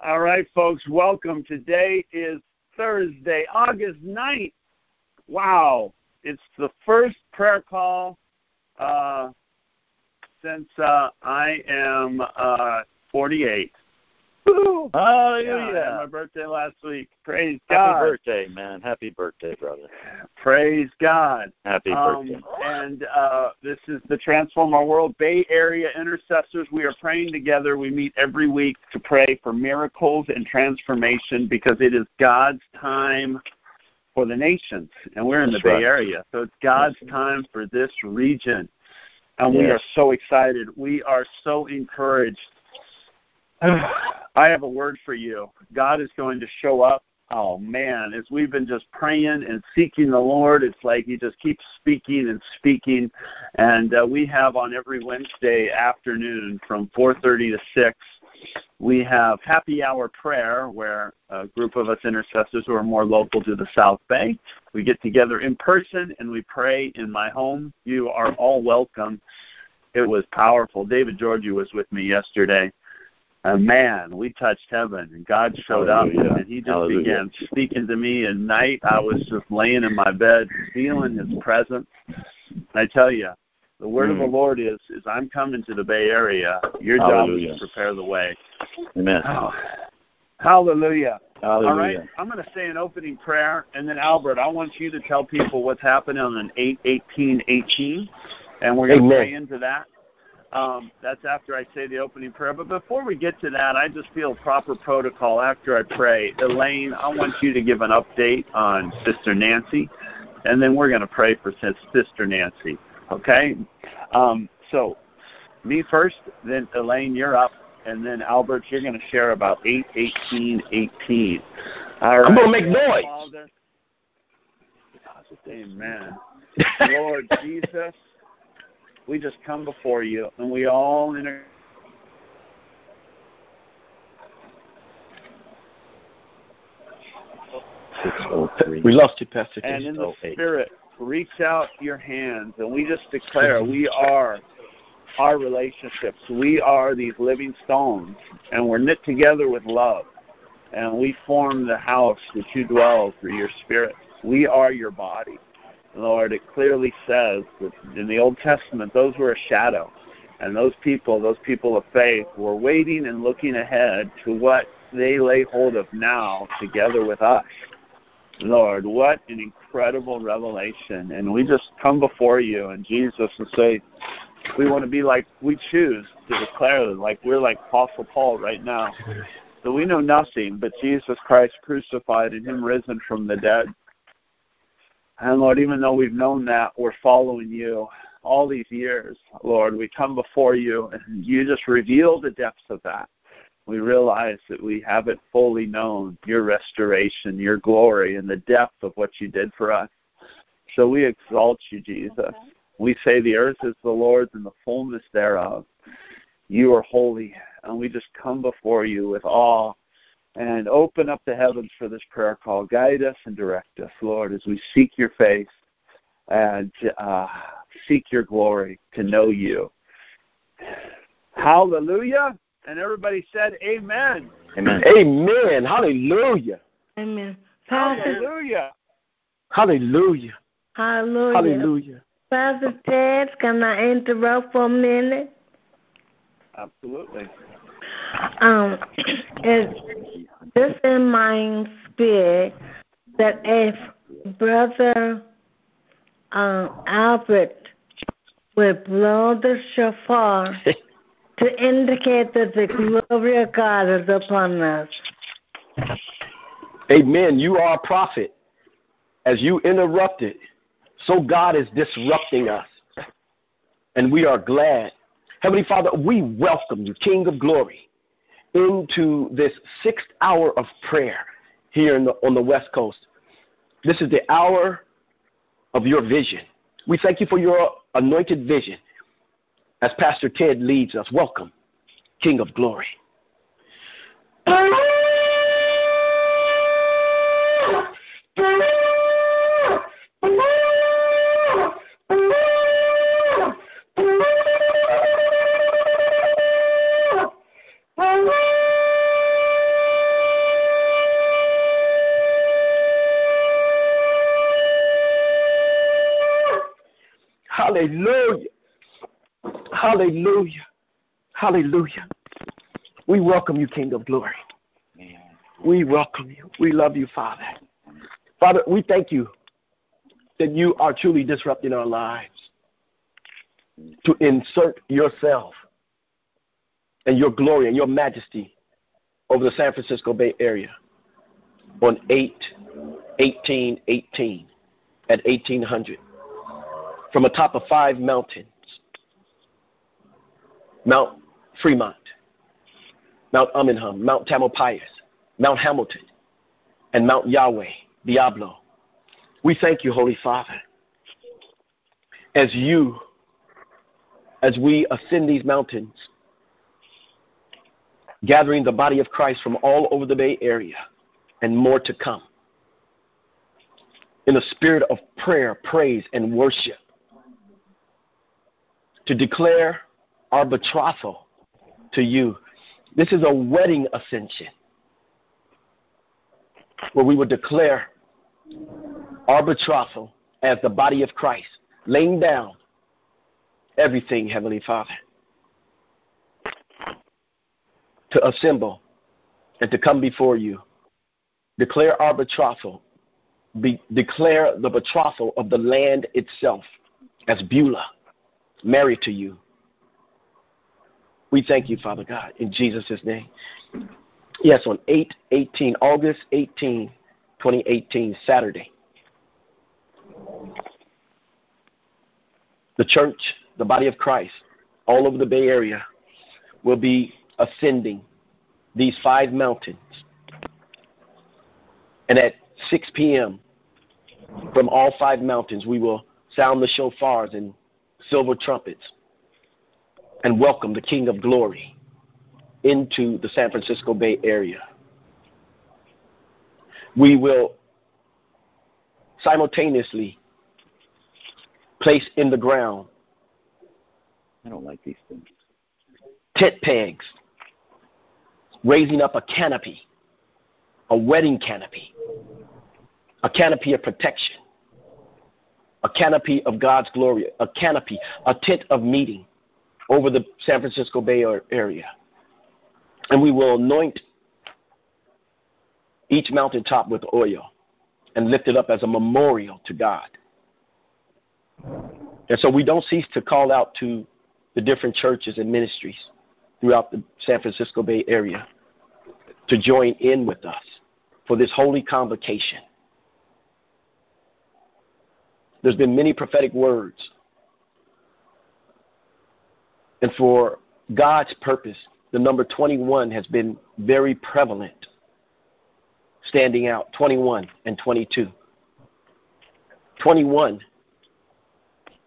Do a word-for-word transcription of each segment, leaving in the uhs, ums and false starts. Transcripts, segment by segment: All right, folks, welcome. Today is Thursday, August ninth. Wow, it's the first prayer call uh, since uh, I am uh, forty-eight. Woo! Hallelujah. Yeah, my birthday last week. Praise God. Happy birthday, man. Happy birthday, brother. Praise God. Happy um, birthday. And uh, this is the Transform Our World Bay Area Intercessors. We are praying together. We meet every week to pray for miracles and transformation because it is God's time for the nations. And we're in That's the right. Bay Area, so it's God's time for this region. And yes. We are so excited. We are so encouraged. I have a word for you. God is going to show up. Oh, man, as we've been just praying and seeking the Lord, it's like he just keeps speaking and speaking. And uh, we have on every Wednesday afternoon from four thirty to six, we have happy hour prayer where a group of us intercessors who are more local to the South Bay, we get together in person and we pray in my home. You are all welcome. It was powerful. David Georgie was with me yesterday. And man, we touched heaven, and God showed up, Hallelujah. And he just Hallelujah. Began speaking to me at night. I was just laying in my bed, feeling his presence. And I tell you, the word mm. of the Lord is, is I'm coming to the Bay Area. Your Hallelujah. Job is to prepare the way. Amen. Oh. Hallelujah. Hallelujah. All right, I'm going to say an opening prayer, and then, Albert, I want you to tell people what's happening on eight eighteen eighteen, and we're going to pray into that. Um, that's after I say the opening prayer. But before we get to that, I just feel proper protocol after I pray. Elaine, I want you to give an update on Sister Nancy, and then we're going to pray for Sister Nancy, okay? Um, so me first, then Elaine, you're up, and then Albert, you're going to share about eight eighteen eighteen. All right. I'm going to make noise. Father. Amen. Lord Jesus. We just come before you, and we all inter. We lost you, Pastor. And in the Spirit, reach out your hands, and we just declare we are our relationships. We are these living stones, and we're knit together with love, and we form the house that you dwell through your Spirit. We are your body. Lord, it clearly says that in the Old Testament, those were a shadow. And those people, those people of faith, were waiting and looking ahead to what they lay hold of now together with us. Lord, what an incredible revelation. And we just come before you and Jesus and say, we want to be like, we choose to declare them, like we're like Apostle Paul right now. So we know nothing but Jesus Christ crucified and him risen from the dead. And, Lord, even though we've known that, we're following you all these years. Lord, we come before you, and you just reveal the depths of that. We realize that we haven't fully known your restoration, your glory, and the depth of what you did for us. So we exalt you, Jesus. We say the earth is the Lord's and the fullness thereof. You are holy, and we just come before you with awe. And open up the heavens for this prayer call. Guide us and direct us, Lord, as we seek your face and uh, seek your glory to know you. Hallelujah. And everybody said amen. Amen. Amen. Hallelujah. Amen. Hallelujah. Hallelujah. Hallelujah. Hallelujah. Pastor Ted, can I interrupt for a minute? Absolutely. Um, it's just in my spirit that if Brother um, Albert would blow the shofar to indicate that the glory of God is upon us. Amen. You are a prophet. As you interrupted, so God is disrupting us, and we are glad. Heavenly Father, we welcome you, King of Glory, into this sixth hour of prayer here in the, on the West Coast. This is the hour of your vision. We thank you for your anointed vision as Pastor Ted leads us. Welcome, King of Glory. Hallelujah. Hallelujah. Hallelujah. We welcome you, King of Glory. We welcome you. We love you, Father. Father, we thank you that you are truly disrupting our lives to insert yourself and your glory and your majesty over the San Francisco Bay Area on eight eighteen eighteen at eighteen hundred from atop of five mountains: Mount Fremont, Mount Umunhum, Mount Tamalpais, Mount Hamilton, and Mount Yahweh, Diablo. We thank you, Holy Father, as you, as we ascend these mountains, gathering the body of Christ from all over the Bay Area and more to come, in a spirit of prayer, praise, and worship, to declare our betrothal to you. This is a wedding ascension where we will declare our betrothal as the body of Christ, laying down everything, Heavenly Father, to assemble and to come before you. Declare our betrothal. Be, declare the betrothal of the land itself as Beulah, married to you. We thank you, Father God, in Jesus' name. Yes, on eight eighteen, August eighteenth, twenty eighteen, Saturday, the church, the body of Christ, all over the Bay Area will be ascending these five mountains. And at six p.m. from all five mountains, we will sound the shofars and silver trumpets and welcome the King of Glory into the San Francisco Bay Area. We will simultaneously place in the ground I don't like these things. tent pegs, raising up a canopy, a wedding canopy, a canopy of protection, a canopy of God's glory, a canopy, a tent of meeting over the San Francisco Bay Area. And we will anoint each mountaintop with oil and lift it up as a memorial to God. And so we don't cease to call out to the different churches and ministries throughout the San Francisco Bay Area to join in with us for this holy convocation. There's been many prophetic words. And for God's purpose, the number twenty-one has been very prevalent, standing out, twenty-one and twenty-two. twenty-one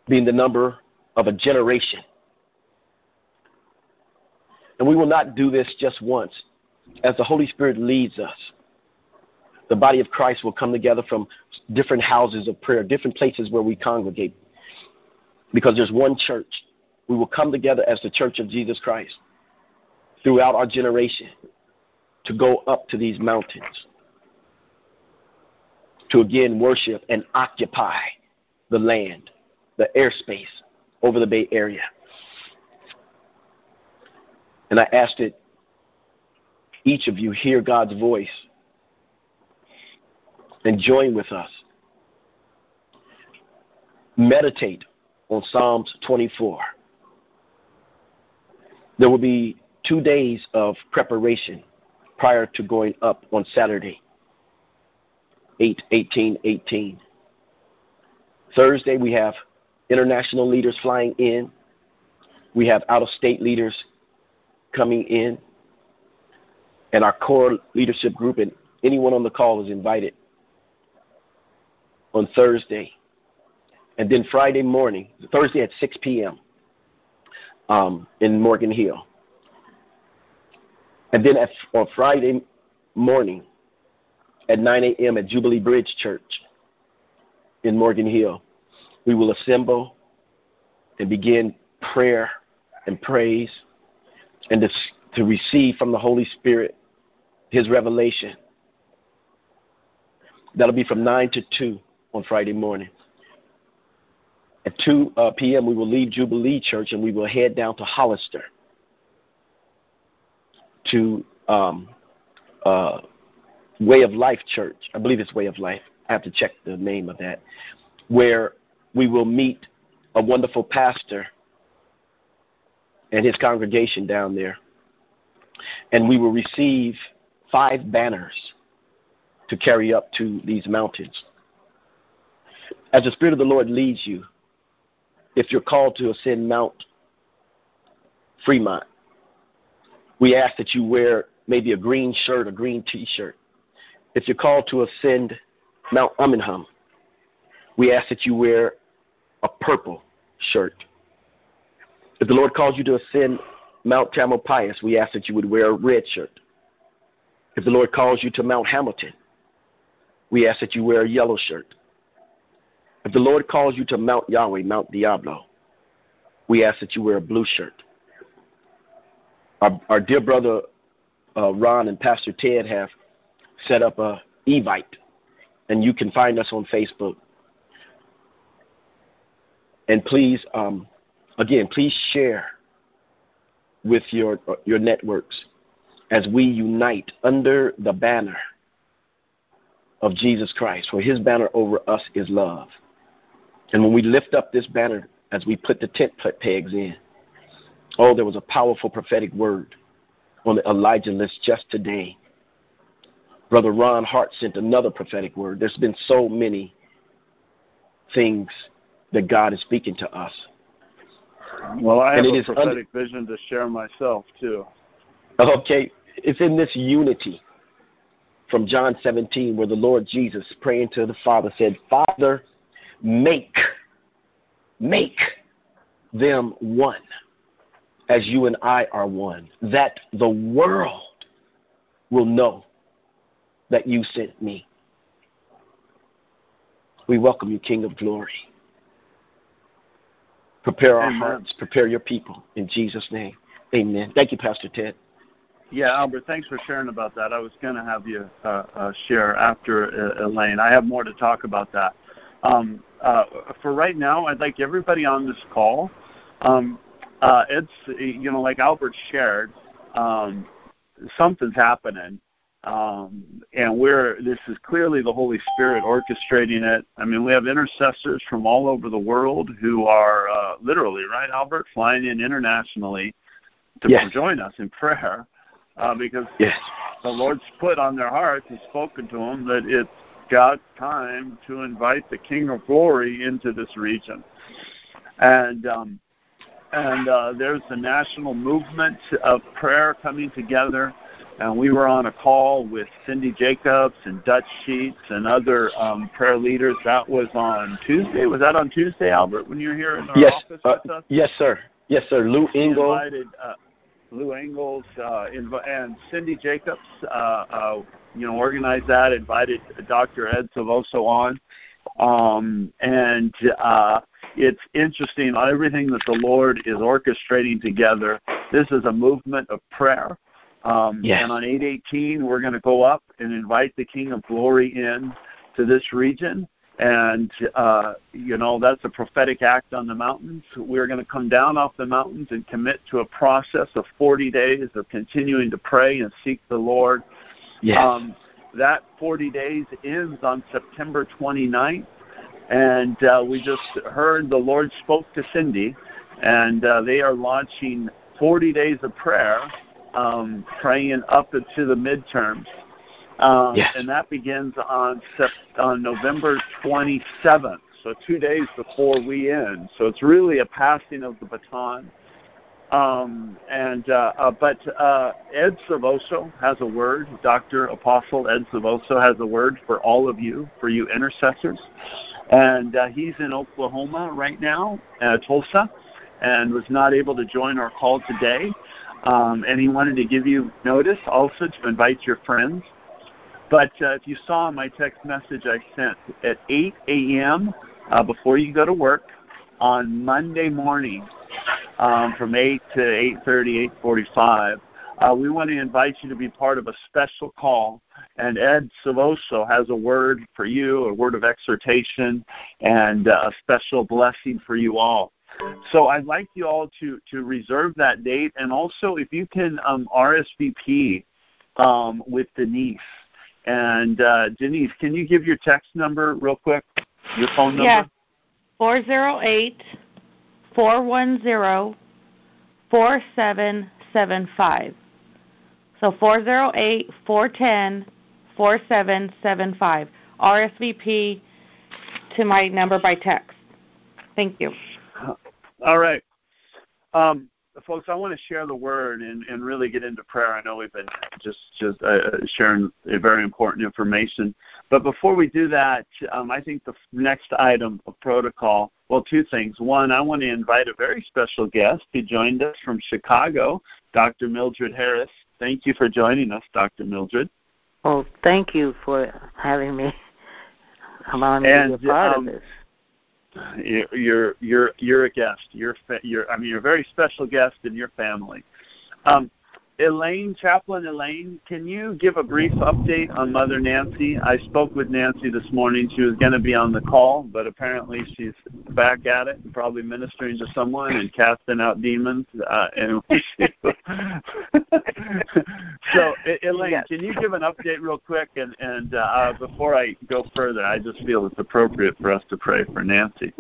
being the number of a generation. And we will not do this just once. As the Holy Spirit leads us, the body of Christ will come together from different houses of prayer, different places where we congregate, because there's one church. We will come together as the Church of Jesus Christ throughout our generation to go up to these mountains to again worship and occupy the land, the airspace over the Bay Area. And I ask that each of you hear God's voice and join with us. Meditate on Psalms twenty-four. There will be two days of preparation prior to going up on Saturday, eight eighteen eighteen. Thursday, we have international leaders flying in. We have out-of-state leaders coming in. And our core leadership group and anyone on the call is invited on Thursday. And then Friday morning, Thursday at six p.m., Um, in Morgan Hill. And then at, on Friday morning at nine a.m. at Jubilee Bridge Church in Morgan Hill, we will assemble and begin prayer and praise and to, to receive from the Holy Spirit his revelation. That'll be from nine to two on Friday morning. At two p.m., we will leave Jubilee Church and we will head down to Hollister to um, uh, Way of Life Church. I believe it's Way of Life. I have to check the name of that, where we will meet a wonderful pastor and his congregation down there. And we will receive five banners to carry up to these mountains. As the Spirit of the Lord leads you, if you're called to ascend Mount Fremont, we ask that you wear maybe a green shirt, a green T-shirt. If you're called to ascend Mount Umunhum, we ask that you wear a purple shirt. If the Lord calls you to ascend Mount Tamalpais, we ask that you would wear a red shirt. If the Lord calls you to Mount Hamilton, we ask that you wear a yellow shirt. If the Lord calls you to Mount Yahweh, Mount Diablo, we ask that you wear a blue shirt. Our, our dear brother uh, Ron and Pastor Ted have set up a Evite, and you can find us on Facebook. And please, um, again, please share with your your networks as we unite under the banner of Jesus Christ, for his banner over us is love. And when we lift up this banner as we put the tent pegs in, oh, there was a powerful prophetic word on the Elijah list just today. Brother Ron Hart sent another prophetic word. There's been so many things that God is speaking to us. Well, I have a prophetic under- vision to share myself, too. Okay. It's in this unity from John seventeen where the Lord Jesus, praying to the Father, said, Father, make, make them one as you and I are one, that the world will know that you sent me. We welcome you, King of Glory. Prepare our Amen. hearts, prepare your people. In Jesus' name, amen. Thank you, Pastor Ted. Yeah, Albert, thanks for sharing about that. I was going to have you uh, uh, share after uh, Elaine. I have more to talk about that. Um, uh, for right now, I'd like everybody on this call, um, uh, it's, you know, like Albert shared, um, something's happening. Um, and we're, this is clearly the Holy Spirit orchestrating it. I mean, we have intercessors from all over the world who are uh, literally, right, Albert, flying in internationally to yes. join us in prayer uh, because yes. the Lord's put on their hearts and spoken to them that it's God's time to invite the King of Glory into this region. And, um, and uh, there's the national movement of prayer coming together. And we were on a call with Cindy Jacobs and Dutch Sheets and other um, prayer leaders. That was on Tuesday. Was that on Tuesday, Albert, when you were here in our yes, office uh, with us? Yes, sir. Yes, sir. Lou Engle. Invited uh, Lou Engle's uh, inv- and Cindy Jacobs, uh, uh, you know, organized that, invited Doctor Ed Silvoso on. Um, and uh, it's interesting, everything that the Lord is orchestrating together. This is a movement of prayer. Um, yes. And on eight eighteen, we're going to go up and invite the King of Glory in to this region. And, uh, you know, that's a prophetic act on the mountains. We're going to come down off the mountains and commit to a process of forty days of continuing to pray and seek the Lord. Yes. Um, that forty days ends on September twenty-ninth. And uh, we just heard the Lord spoke to Cindy, and uh, they are launching forty days of prayer. Um, praying up into the midterms, um, yes. and that begins on on November twenty-seventh, so two days before we end. So it's really a passing of the baton. Um, and uh, uh, but uh, Ed Silvoso has a word. Doctor Apostle Ed Silvoso has a word for all of you, for you intercessors. And uh, he's in Oklahoma right now, uh, Tulsa, and was not able to join our call today. Um, and he wanted to give you notice also to invite your friends. But uh, if you saw my text message I sent at eight a.m. Uh, before you go to work on Monday morning um, from eight to eight thirty, eight forty-five, uh, we want to invite you to be part of a special call And Ed Silvoso has a word for you, a word of exhortation, and a special blessing for you all. So I'd like you all to, to reserve that date, and also if you can um, R S V P um, with Denise. And uh, Denise, can you give your text number real quick, your phone number? Yes, four oh eight, four one oh, four seven seven five. So four oh eight, four one oh, four seven seven five. R S V P to my number by text. Thank you. All right. Um, folks, I want to share the word and, and really get into prayer. I know we've been just, just uh, sharing very important information. But before we do that, um, I think the next item of protocol, well, two things. One, I want to invite a very special guest who joined us from Chicago, Doctor Mildred Harris. Thank you for joining us, Doctor Mildred. Oh, thank you for having me. I'm honored to be a part um, of this. You're you're you're a guest. You're you're I mean you're a very special guest in your family. Um, Elaine, Chaplain Elaine, can you give a brief update on Mother Nancy? I spoke with Nancy this morning. She was going to be on the call, but apparently she's back at it, and probably ministering to someone and casting out demons. Uh, and so, Elaine, yes. Can you give an update real quick? And, and uh, before I go further, I just feel it's appropriate for us to pray for Nancy.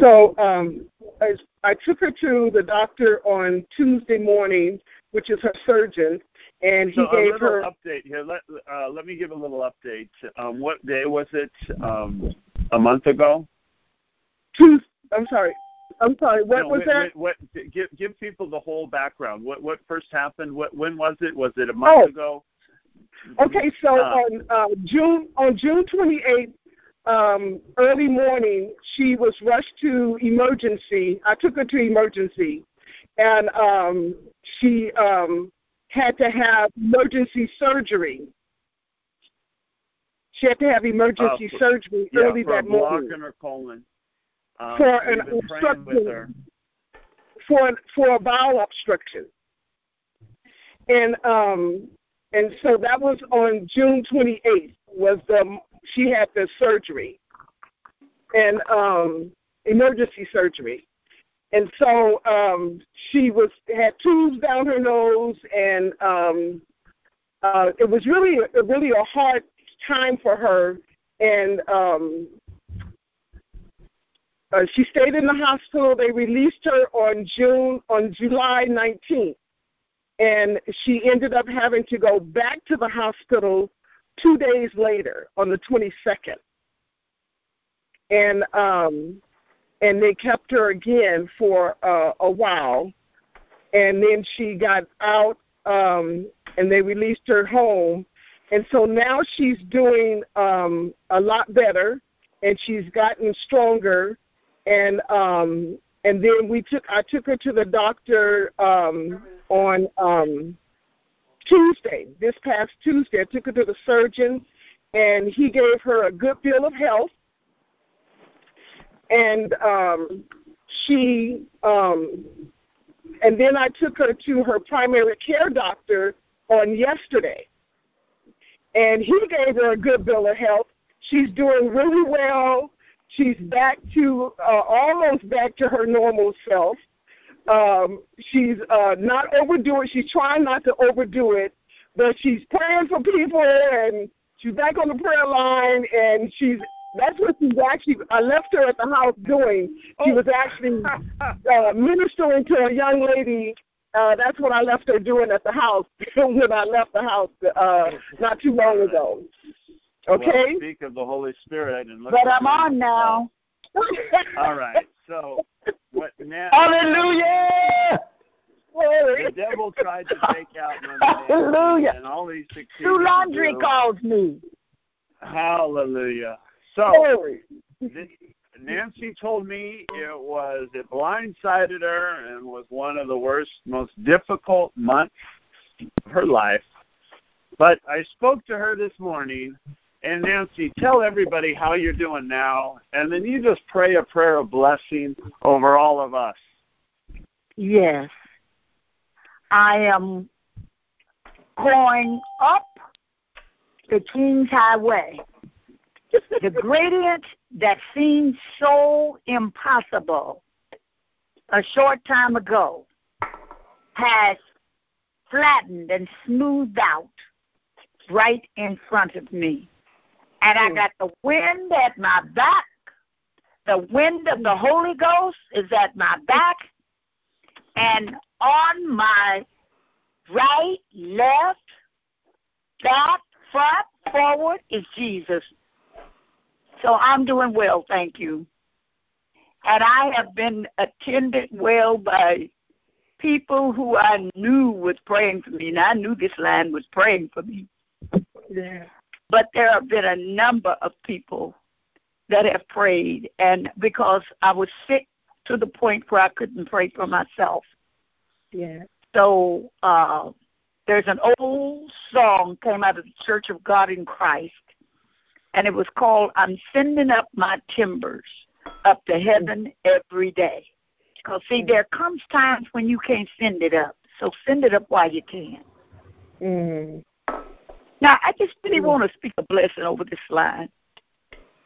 So um, I, I took her to the doctor on Tuesday morning, which is her surgeon, and he so gave her... a little her... update here. Let, uh, let me give a little update. Um, what day was it? Um, a month ago? Tuesday. I'm sorry. I'm sorry. What no, was wait, that? Wait, wait, give, give people the whole background. What what first happened? What When was it? Was it a month oh. ago? Okay, so uh, on uh, June on June twenty-eighth, Um, early morning, she was rushed to emergency. I took her to emergency, and um, she um, had to have emergency surgery. She had to have emergency uh, for, surgery yeah, early that morning. For a block in her colon. Um, for an obstruction. For for a bowel obstruction. And um, and so that was on June twenty-eighth. Was the She had the surgery, and um, emergency surgery. And so um, she was had tubes down her nose, and um, uh, it was really, really a hard time for her. And um, uh, she stayed in the hospital. They released her on June, on July nineteenth, and she ended up having to go back to the hospital two days later, on the twenty-second, and um, and they kept her again for uh, a while, and then she got out, um, and they released her home, and so now she's doing um, a lot better, and she's gotten stronger, and um, and then we took I took her to the doctor um, on. Um, Tuesday, this past Tuesday, I took her to the surgeon, and he gave her a good bill of health, and um, she, um, and then I took her to her primary care doctor on yesterday, and he gave her a good bill of health. She's doing really well. She's back to, uh, almost back to her normal self. Um, she's uh, not overdoing. She's trying not to overdo it, but she's praying for people, and she's back on the prayer line, and she's that's what she's actually. I left her at the house doing. She was actually uh, ministering to a young lady. Uh, that's what I left her doing at the house when I left the house uh, not too long ago. Okay. Well, speak of the Holy Spirit, and look but I'm on now. All right. So what now? Hallelujah! The devil tried to take out my Hallelujah! And all he succeeded. Sue Laundry calls me. Hallelujah! So this, Nancy told me it was it blindsided her and was one of the worst, most difficult months of her life. But I spoke to her this morning. And Nancy, tell everybody how you're doing now, and then you just pray a prayer of blessing over all of us. Yes. I am going up the King's Highway. The gradient that seemed so impossible a short time ago has flattened and smoothed out right in front of me. And I got the wind at my back. The wind of the Holy Ghost is at my back. And on my right, left, back, front, forward is Jesus. So I'm doing well, thank you. And I have been attended well by people who I knew was praying for me. And I knew this line was praying for me. Yeah. But there have been a number of people that have prayed, and because I was sick to the point where I couldn't pray for myself. Yeah. So uh, there's an old song came out of the Church of God in Christ, and it was called, I'm Sending Up My Timbers Up to Heaven Every Day. Because, see, mm-hmm. there comes times when you can't send it up, so send it up while you can. Mm-hmm. Now, I just really want to speak a blessing over this line.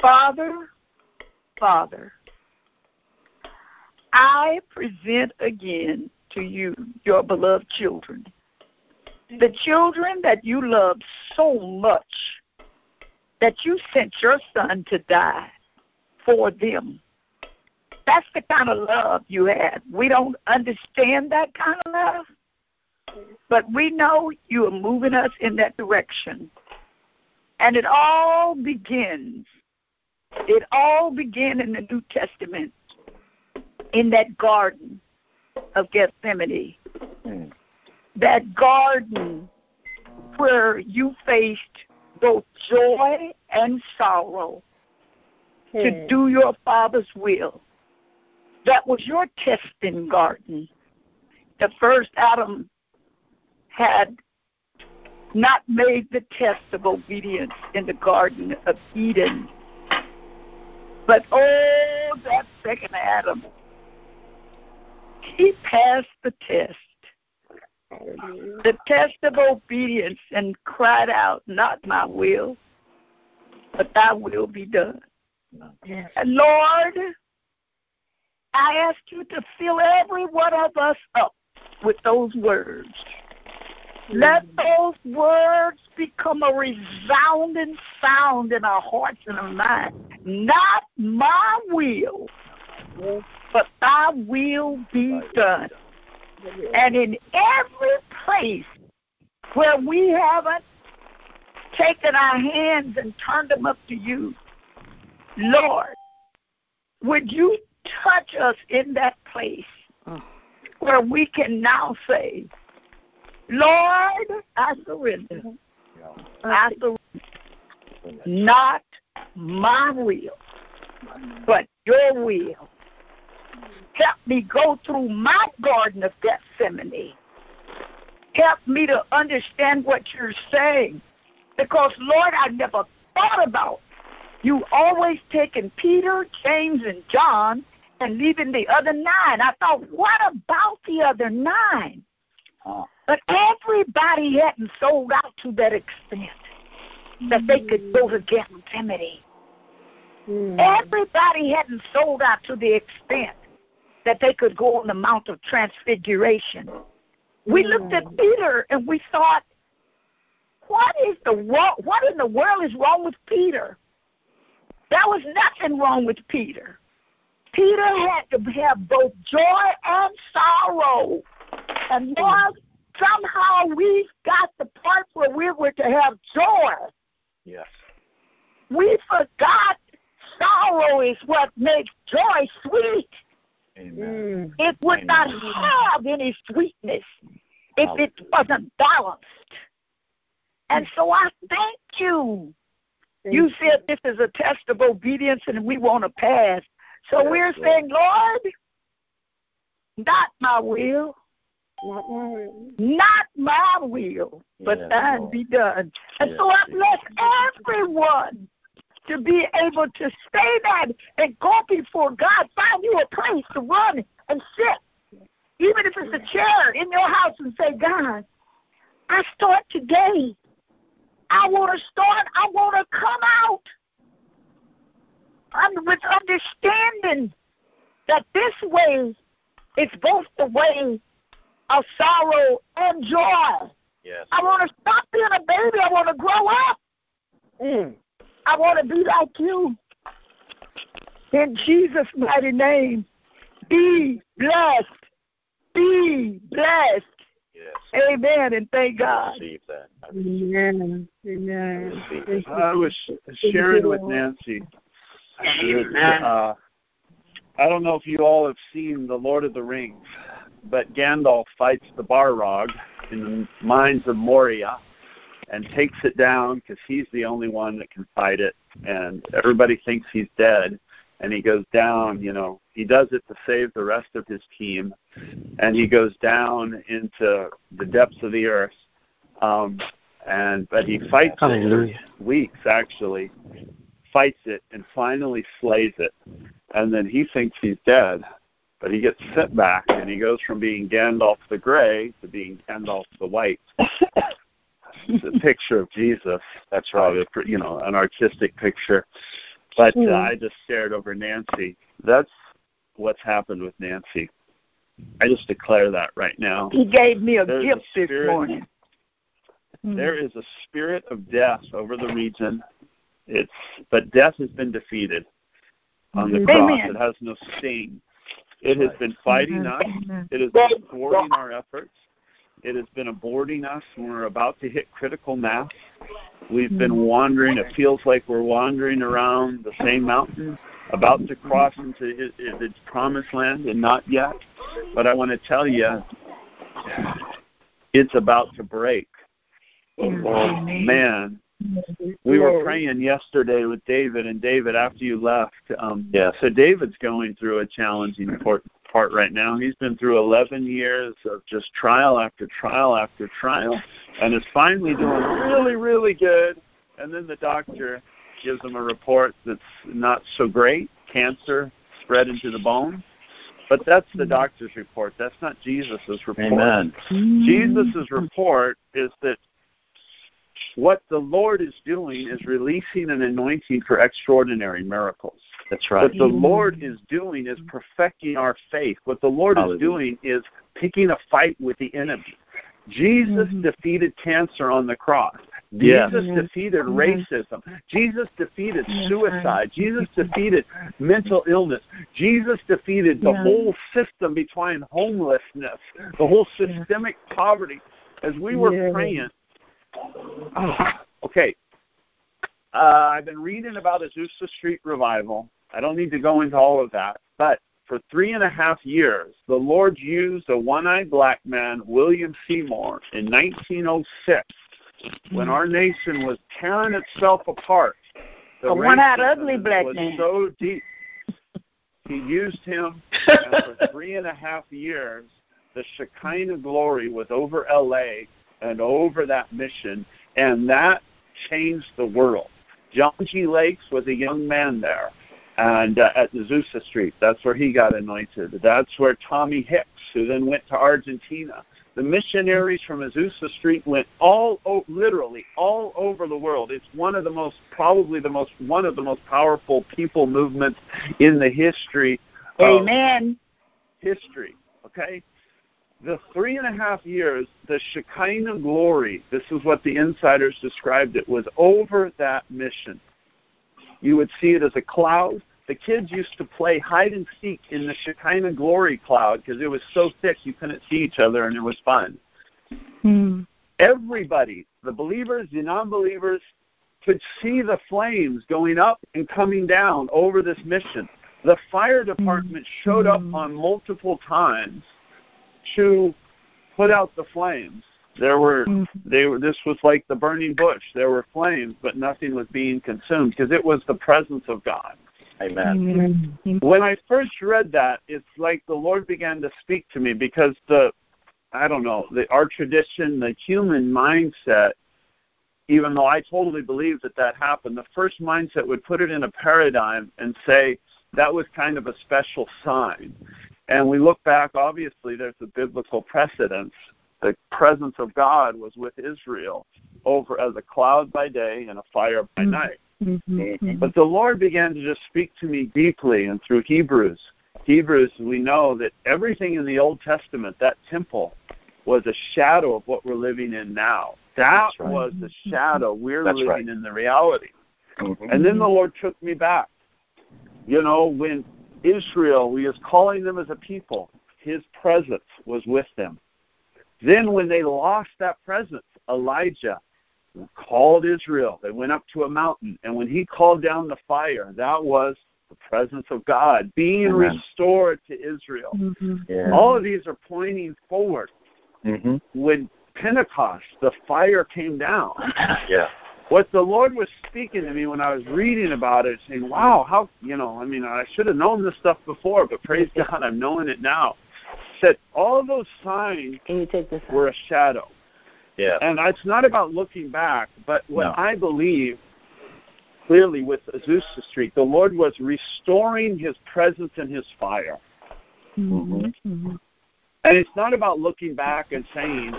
Father, Father, I present again to you your beloved children, the children that you love so much that you sent your son to die for them. That's the kind of love you have. We don't understand that kind of love. But we know you are moving us in that direction. And it all begins. It all began in the New Testament, in that garden of Gethsemane. That garden where you faced both joy and sorrow hmm. to do your Father's will. That was your testing garden. The first Adam had not made the test of obedience in the Garden of Eden. But, oh, that second Adam, he passed the test, the test of obedience, and cried out, not my will, but thy will be done. Yes. And, Lord, I ask you to fill every one of us up with those words. Let those words become a resounding sound in our hearts and our minds. Not my will, but thy will be done. And in every place where we haven't taken our hands and turned them up to you, Lord, would you touch us in that place where we can now say, Lord, I surrender. I surrender. Not my will, but your will. Help me go through my garden of Gethsemane. Help me to understand what you're saying. Because, Lord, I never thought about you always taking Peter, James, and John and leaving the other nine. I thought, what about the other nine? But everybody hadn't sold out to that extent that they could go to Gethsemane. Mm. Everybody hadn't sold out to the extent that they could go on the Mount of Transfiguration. We mm. looked at Peter and we thought, what is the wo- what in the world is wrong with Peter? There was nothing wrong with Peter. Peter had to have both joy and sorrow. And Lord, somehow we've got the part where we were to have joy. Yes. We forgot sorrow is what makes joy sweet. Amen. It would Amen. Not have any sweetness if it wasn't balanced. And so I thank you. Thank you said this is a test of obedience and we want to pass. So yes, we're saying, Lord, not my will. Not my will, Not my will but yeah, thine Lord. Be done. And yeah, so I bless yeah. everyone to be able to say that and go before God. Find you a place to run and sit, even if it's a chair in your house, and say, God, I start today. I want to start. I want to come out I'm with understanding that this way is both the way of sorrow and joy. Yes. I want to stop being a baby. I want to grow up. Mm. I want to be like you. In Jesus' mighty name, be blessed. Be blessed. Yes. Amen, and thank God. I receive that. I receive Amen. Amen. I, receive I was sharing with Nancy. Amen. Uh, I don't know if you all have seen The Lord of the Rings, but Gandalf fights the Balrog in the mines of Moria and takes it down because he's the only one that can fight it, and everybody thinks he's dead. And he goes down, you know, he does it to save the rest of his team, and he goes down into the depths of the earth. Um, and But he fights Hallelujah. it for weeks, actually, fights it and finally slays it. And then he thinks he's dead, but he gets sent back, and he goes from being Gandalf the Grey to being Gandalf the White. It's a picture of Jesus. That's right. You know, an artistic picture. But uh, I just stared over Nancy. That's what's happened with Nancy. I just declare that right now. He gave me a There's gift a spirit, this morning. There is a spirit of death over the region. It's But death has been defeated on the cross. Amen. It has no sting. It has been fighting us. It has been thwarting our efforts. It has been aborting us. We're about to hit critical mass. We've been wandering. It feels like we're wandering around the same mountain, about to cross into his, his promised land, and not yet. But I want to tell you, it's about to break. Oh, man. We were praying yesterday with David, and David, after you left, um, yeah. so David's going through a challenging part. part right now. He's been through eleven years of just trial after trial after trial, and is finally doing really, really good. And then the doctor gives him a report that's not so great, cancer spread into the bone. But that's the doctor's report. That's not Jesus' report. Amen. Jesus' report is that what the Lord is doing is releasing an anointing for extraordinary miracles. That's right. What the Lord is doing is perfecting our faith. What the Lord Hallelujah. is doing is picking a fight with the enemy. Jesus mm-hmm. defeated cancer on the cross. Jesus yes. defeated racism. Jesus defeated suicide. Jesus defeated mental illness. Jesus defeated the yeah. whole system between homelessness, the whole systemic yeah. poverty. As we were yeah. praying, Oh, okay, uh, I've been reading about Azusa Street revival. I don't need to go into all of that, but for three and a half years, the Lord used a one-eyed black man, William Seymour, in nineteen oh six, when our nation was tearing itself apart. The a one-eyed ugly black was man. So deep. He used him, and for three and a half years, the Shekinah glory was over L A and over that mission, and that changed the world. John G. Lakes was a young man there, and uh, at Azusa Street. That's where he got anointed. That's where Tommy Hicks, who then went to Argentina. The missionaries from Azusa Street went all, o- literally, all over the world. It's one of the most, probably the most, one of the most powerful people movements in the history. Of Amen. History. Okay. The three and a half years, the Shekinah glory, this is what the insiders described it, was over that mission. You would see it as a cloud. The kids used to play hide and seek in the Shekinah glory cloud because it was so thick you couldn't see each other, and it was fun. Hmm. Everybody, the believers, the non-believers, could see the flames going up and coming down over this mission. The fire department hmm. showed up on multiple times to put out the flames. There were, they were. This was like the burning bush. There were flames, but nothing was being consumed because it was the presence of God. Amen. Amen. When I first read that, it's like the Lord began to speak to me because the, I don't know, the, our tradition, the human mindset, even though I totally believe that that happened, the first mindset would put it in a paradigm and say that was kind of a special sign. And we look back, obviously, there's a biblical precedence the presence of God was with Israel over as a cloud by day and a fire by mm-hmm. night. Mm-hmm. But the Lord began to just speak to me deeply, and through Hebrews. Hebrews, we know that everything in the Old Testament, that temple, was a shadow of what we're living in now. That right. was the shadow. We're That's living right. in the reality. Mm-hmm. And then the Lord took me back. You know, when Israel, we was calling them as a people, his presence was with them. Then when they lost that presence, Elijah called Israel. They went up to a mountain, and when he called down the fire, that was the presence of God being Amen. restored to Israel. Mm-hmm. Yeah. All of these are pointing forward. Mm-hmm. When Pentecost, the fire came down. Yeah. What the Lord was speaking to me when I was reading about it, saying, wow, how, you know, I mean, I should have known this stuff before, but praise God, I'm knowing it now. Said all those signs Can you take this were a shadow. Yeah. And it's not about looking back, but what no. I believe clearly with Azusa Street, the Lord was restoring his presence and his fire. Mm-hmm. Mm-hmm. And it's not about looking back and saying,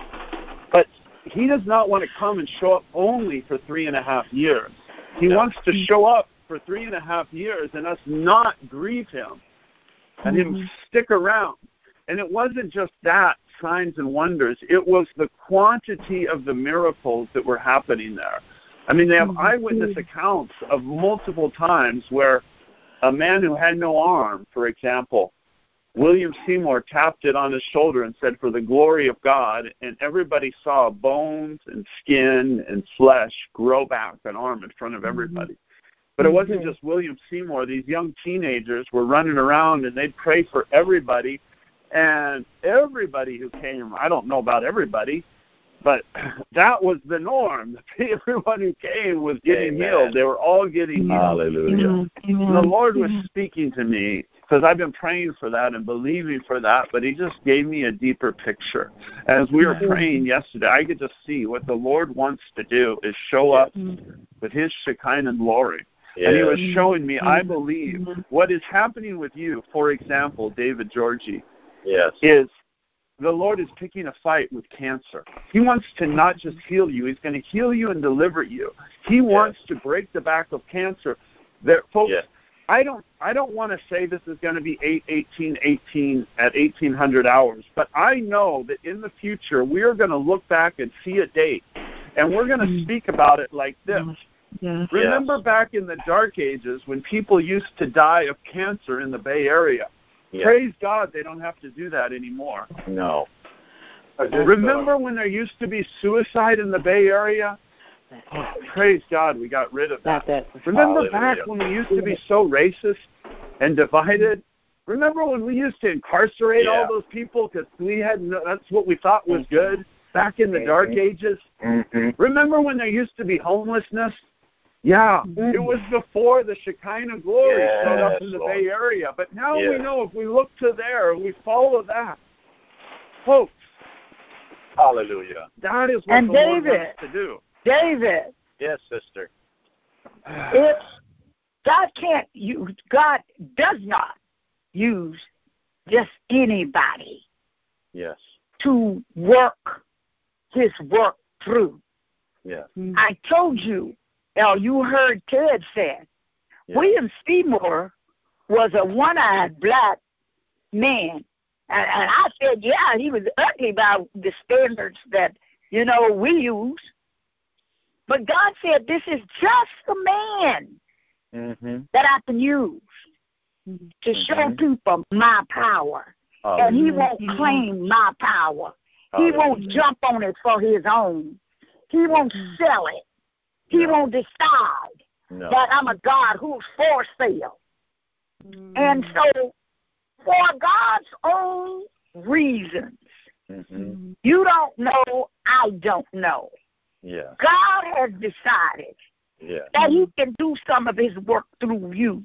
but he does not want to come and show up only for three and a half years. He no. wants to show up for three and a half years and us not grieve him and mm-hmm. him stick around. And it wasn't just that, signs and wonders. It was the quantity of the miracles that were happening there. I mean, they have mm-hmm. eyewitness accounts of multiple times where a man who had no arm, for example, William Seymour tapped it on his shoulder and said, "For the glory of God," and everybody saw bones and skin and flesh grow back an arm in front of everybody. But it wasn't just William Seymour. These young teenagers were running around, and they'd pray for everybody, and everybody who came, I don't know about everybody, but that was the norm. Everyone who came was getting Amen. healed. They were all getting healed. Hallelujah. Amen. And the Lord was Amen. speaking to me, because I've been praying for that and believing for that, but he just gave me a deeper picture. As we were praying yesterday, I could just see what the Lord wants to do is show up with his Shekinah glory. Yeah. And he was showing me, I believe, what is happening with you, for example, David Georgie, yes. is the Lord is picking a fight with cancer. He wants to not just heal you. He's going to heal you and deliver you. He wants yes. to break the back of cancer. There, folks, yes. I don't I don't want to say this is going to be eight eighteen eighteen at eighteen hundred hours, but I know that in the future we are going to look back and see a date, and we're going to speak about it like this. Yes. Remember back in the dark ages when people used to die of cancer in the Bay Area? Yes. Praise God they don't have to do that anymore. No. Remember when there used to be suicide in the Bay Area? Oh, praise God, we got rid of that. that. Remember Hallelujah. back when we used to be so racist and divided? Remember when we used to incarcerate yeah. all those people because we had no, that's what we thought was good back in the dark ages? Mm-hmm. Remember when there used to be homelessness? Yeah, mm-hmm. it was before the Shekinah glory yes, showed up in the Lord. Bay Area. But now yeah. we know if we look to there, we follow that. Folks. Hallelujah. That is what and the David. Lord wants to do. David. Yes, sister. It's God can't use, God does not use just anybody. Yes. To work his work through. Yes. I told you, now you heard Ted said, yes. William Seymour was a one-eyed black man. And, and I said, yeah, he was ugly by the standards that, you know, we use. But God said, this is just a man mm-hmm. that I can use to show mm-hmm. people my power. Hallelujah. And he won't claim my power. Hallelujah. He won't jump on it for his own. He won't sell it. He no. won't decide no. that I'm a God who's for sale. Mm-hmm. And so for God's own reasons, mm-hmm. you don't know, I don't know. Yeah. God has decided yeah. that he can do some of his work through you.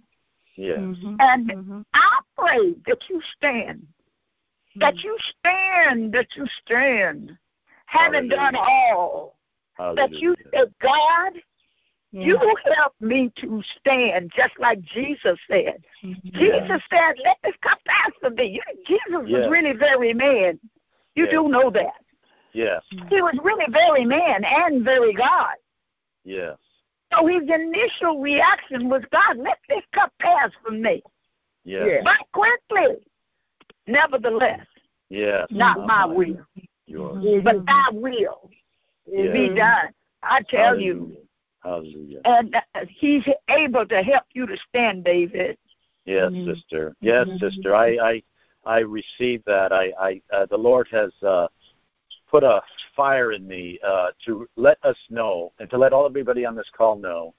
Yeah. Mm-hmm. And mm-hmm. I pray that you stand, mm-hmm. that you stand, that you stand, having Hallelujah. done all, Hallelujah. that you say, God, yeah. you help me to stand, just like Jesus said. Mm-hmm. Jesus yeah. said, let this come past me. Jesus yeah. was really very man. You yeah. do know that. Yes. He was really very man and very God. Yes. So his initial reaction was, God, let this cup pass from me. Yes. Yes. But quickly, nevertheless, yes. not oh, my, my will, yours. But thy will yes. be done. I tell Hallelujah. you. Hallelujah. And he's able to help you to stand, David. Yes, mm-hmm. sister. Yes, mm-hmm. sister. I, I I receive that. I, I uh, the Lord has uh, put a fire in me uh, to let us know and to let all everybody on this call know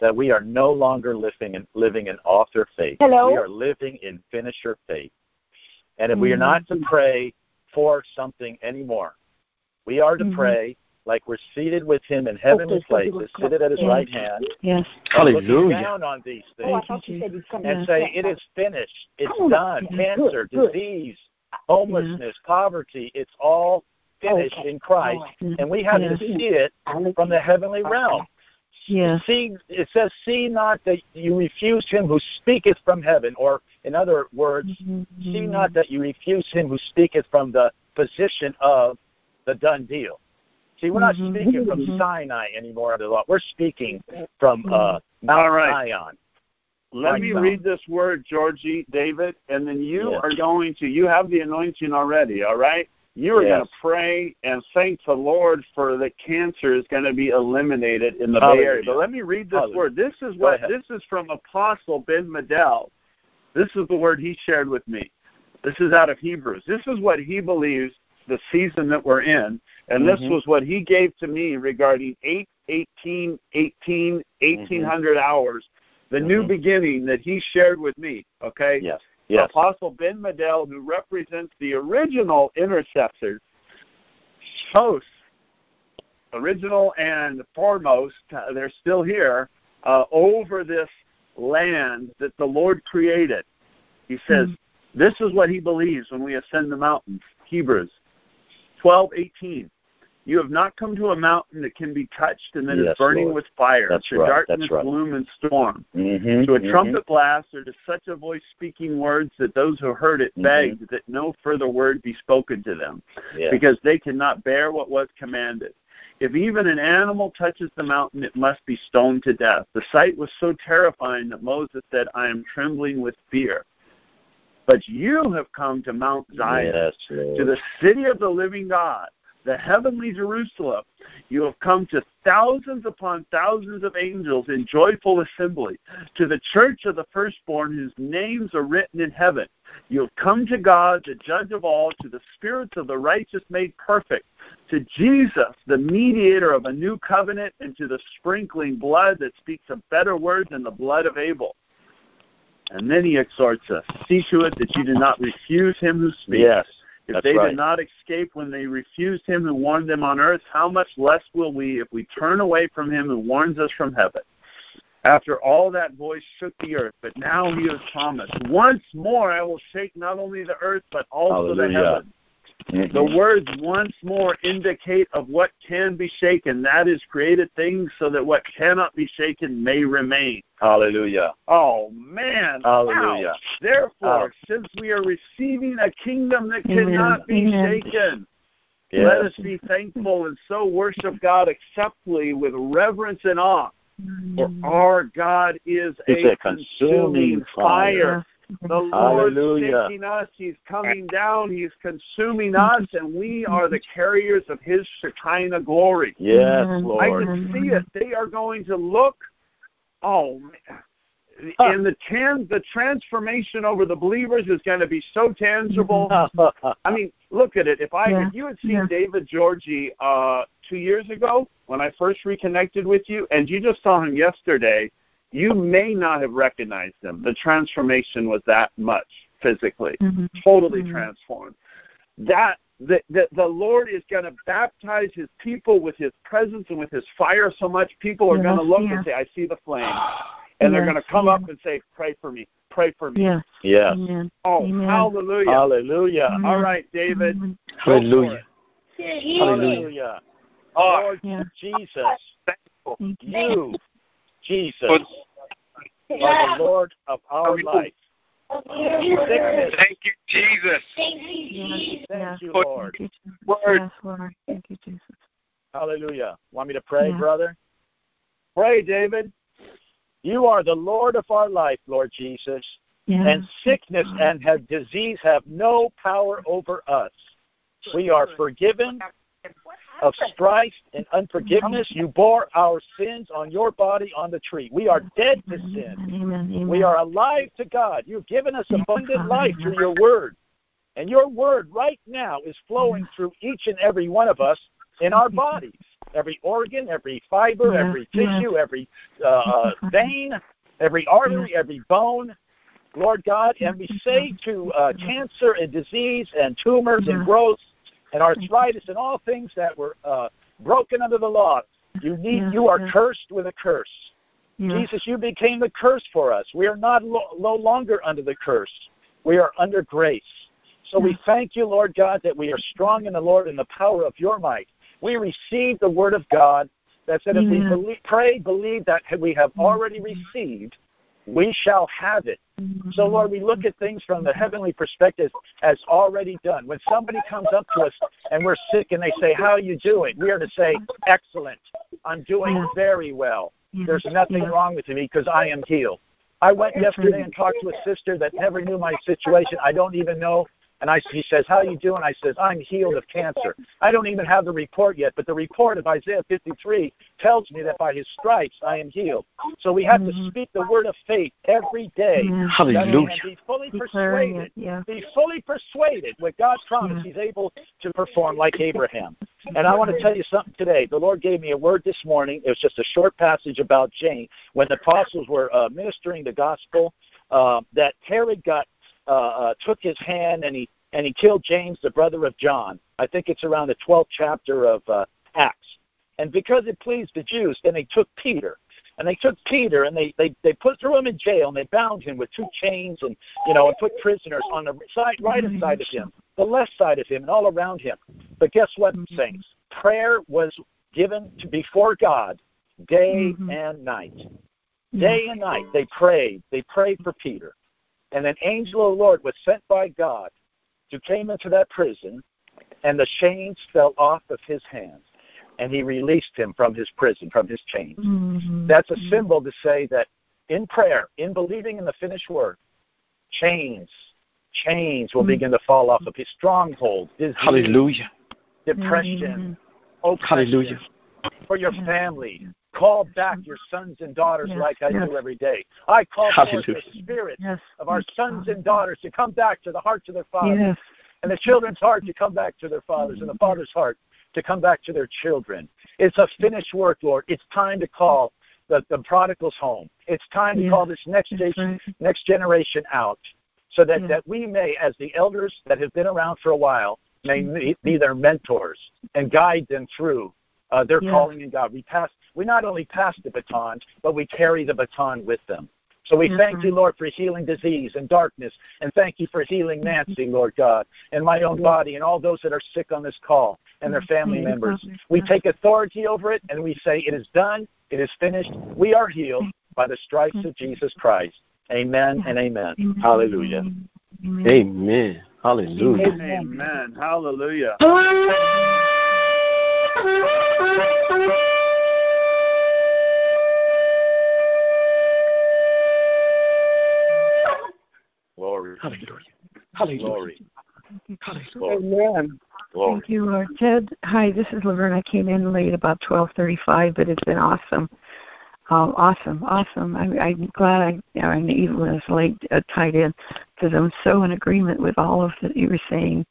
that we are no longer living in, living in author faith. Hello? We are living in finisher faith. And if mm-hmm. we are not to pray for something anymore, we are to mm-hmm. pray like we're seated with him in heavenly places, seated at his right hand, yes. Hallelujah. Down on these things, oh, and say, it is finished, it's oh, done, yeah. cancer, good, disease, good. homelessness, yeah. poverty, it's all finished okay. in Christ, right. and we have yeah. to see it from the heavenly realm. Yeah. See, it says, see not that you refuse him who speaketh from heaven, or in other words, mm-hmm. see not that you refuse him who speaketh from the position of the done deal. See, we're not mm-hmm. speaking from mm-hmm. Sinai anymore under the law. We're speaking from uh, Mount right. Zion. Let like me Mount. read this word, Georgie, David, and then you yes. are going to, you have the anointing already, all right? You are yes. going to pray and thank the Lord for the cancer is going to be eliminated in the Hallelujah. Bay Area. But let me read this Hallelujah. word. This is what this is from Apostle Ben Medell. This is the word he shared with me. This is out of Hebrews. This is what he believes the season that we're in, and this mm-hmm. was what he gave to me regarding eight, eighteen, eighteen, eighteen hundred mm-hmm. hours, the mm-hmm. new beginning that he shared with me, okay? Yes, yes. Apostle Ben Medell, who represents the original intercessors, hosts, original and foremost, they're still here, uh, over this land that the Lord created. He says, mm-hmm. this is what he believes when we ascend the mountains, Hebrews. twelve eighteen You have not come to a mountain that can be touched and that yes, is burning Lord. with fire, That's to right. darkness, That's right. gloom, and storm, mm-hmm, to a mm-hmm. trumpet blast, or to such a voice speaking words that those who heard it mm-hmm. begged that no further word be spoken to them, yes. because they could not bear what was commanded. If even an animal touches the mountain, it must be stoned to death. The sight was so terrifying that Moses said, I am trembling with fear. But you have come to Mount Zion, yes, to the city of the living God, the heavenly Jerusalem. You have come to thousands upon thousands of angels in joyful assembly, to the church of the firstborn whose names are written in heaven. You have come to God, the judge of all, to the spirits of the righteous made perfect, to Jesus, the mediator of a new covenant, and to the sprinkling blood that speaks a better word than the blood of Abel. And then he exhorts us, see to it that you do not refuse him who speaks. Yes, if they right. did not escape when they refused him who warned them on earth, how much less will we if we turn away from him who warns us from heaven? After all, that voice shook the earth, but now he has promised, once more I will shake not only the earth but also Hallelujah. the heaven. Mm-hmm. The words once more indicate of what can be shaken, that is, created things, so that what cannot be shaken may remain. Hallelujah. Oh, man. Hallelujah. Wow. Therefore, oh. since we are receiving a kingdom that Amen. cannot be Amen. shaken, yes. let us be thankful and so worship God acceptably with reverence and awe. For our God is it's a, a consuming, consuming fire. fire. The Lord is taking us. He's coming down. He's consuming us, and we are the carriers of his Shekinah glory. Yes, Lord. I can see it. They are going to look. Oh, man. And the trans, the transformation over the believers is going to be so tangible. I mean, look at it. If I, yeah. if you had seen yeah. David Georgie uh, two years ago when I first reconnected with you, and you just saw him yesterday, you may not have recognized him. The transformation was that much physically, mm-hmm. totally mm-hmm. transformed. That the, the, the Lord is going to baptize his people with his presence and with his fire so much people are yes, going to look yes. and say, I see the flame. And yes, they're going to come yes. up and say, pray for me, pray for me. Yes. yes. Amen. Oh, Amen. hallelujah. Hallelujah. Amen. All right, David. Amen. Hallelujah. Hallelujah. Oh, Lord yeah. Jesus. Thank you. Jesus, are the Lord of our life. Thank you, Jesus. Thank you, Jesus. Thank you, Lord. Thank you, Jesus. Word. Yes, Lord. Thank you, Jesus. Hallelujah. Want me to pray, yeah. brother? Pray, David. You are the Lord of our life, Lord Jesus. Yeah. And sickness and have disease have no power over us. We are forgiven of strife and unforgiveness. You bore our sins on your body on the tree. We are dead to sin. Amen. Amen. We are alive to God. You've given us abundant life through your word. And your word right now is flowing through each and every one of us in our bodies. Every organ, every fiber, every tissue, every uh, vein, every artery, every bone. Lord God, and we say to uh, cancer and disease and tumors and growths and arthritis and all things that were uh, broken under the law, you need, yeah, you are yeah. cursed with a curse. Yeah. Jesus, you became the curse for us. We are not lo- no longer under the curse. We are under grace. So yeah. we thank you, Lord God, that we are strong in the Lord and the power of your might. We receive the word of God that said yeah. if we believe, pray, believe that we have already received, we shall have it. So, Lord, we look at things from the heavenly perspective as already done. When somebody comes up to us and we're sick and they say, how are you doing? We are to say, excellent. I'm doing very well. There's nothing wrong with me because I am healed. I went yesterday and talked to a sister that never knew my situation. I don't even know. And I, she says, how are you doing? I says, I'm healed of cancer. I don't even have the report yet, but the report of Isaiah fifty-three tells me that by his stripes I am healed. So we have mm-hmm. to speak the word of faith every day. Yeah. Hallelujah. Be fully persuaded. Yeah. Be fully persuaded with God's promise. Yeah. He's able to perform like Abraham. And I want to tell you something today. The Lord gave me a word this morning. It was just a short passage about Jane. When the apostles were uh, ministering the gospel, uh, that Herod got Uh, uh, took his hand and he and he killed James, the brother of John. I think it's around the twelfth chapter of uh, Acts. And because it pleased the Jews, then they took Peter. And they took Peter and they, they, they put threw him in jail and they bound him with two chains and you know and put prisoners on the side, right side of him, the left side of him, and all around him. But guess what, mm-hmm. saints? Prayer was given to before God day mm-hmm. and night. Day and night they prayed. They prayed for Peter. And an angel of the Lord was sent by God who came into that prison, and the chains fell off of his hands, and he released him from his prison, from his chains. Mm-hmm. That's a symbol to say that in prayer, in believing in the finished word, chains, chains will mm-hmm. begin to fall off of his stronghold. Disease, Hallelujah. Depression. Mm-hmm. Oppression. Hallelujah. For your family. Call back your sons and daughters yes, like I yes. do every day. I call forth the spirit yes, of our sons and daughters to come back to the hearts of their fathers, yes. and the children's heart to come back to their fathers, and the father's heart to come back to their children. It's a finished work, Lord. It's time to call the, the prodigals home. It's time to yes. call this next generation, right. next generation out so that, yes. that we may, as the elders that have been around for a while, may be their mentors and guide them through uh, their yes. calling in God. We pass We not only pass the baton, but we carry the baton with them. So we mm-hmm. thank you, Lord, for healing disease and darkness, and thank you for healing Nancy, Lord God, and my own body and all those that are sick on this call and their family members. We take authority over it, and we say it is done, it is finished, we are healed by the stripes of Jesus Christ. Amen and amen. Hallelujah. Amen. Amen. Hallelujah. Amen. Hallelujah. Glory. Hallelujah. Hallelujah. Glory. Hallelujah. Amen. Glory. Thank you, Lord. Ted, hi, this is Laverne. I came in late, about twelve thirty-five, but it's been awesome. Um, awesome, awesome. I, I'm glad I, you know, I'm even as late uh, tied in because I'm so in agreement with all of that you were saying.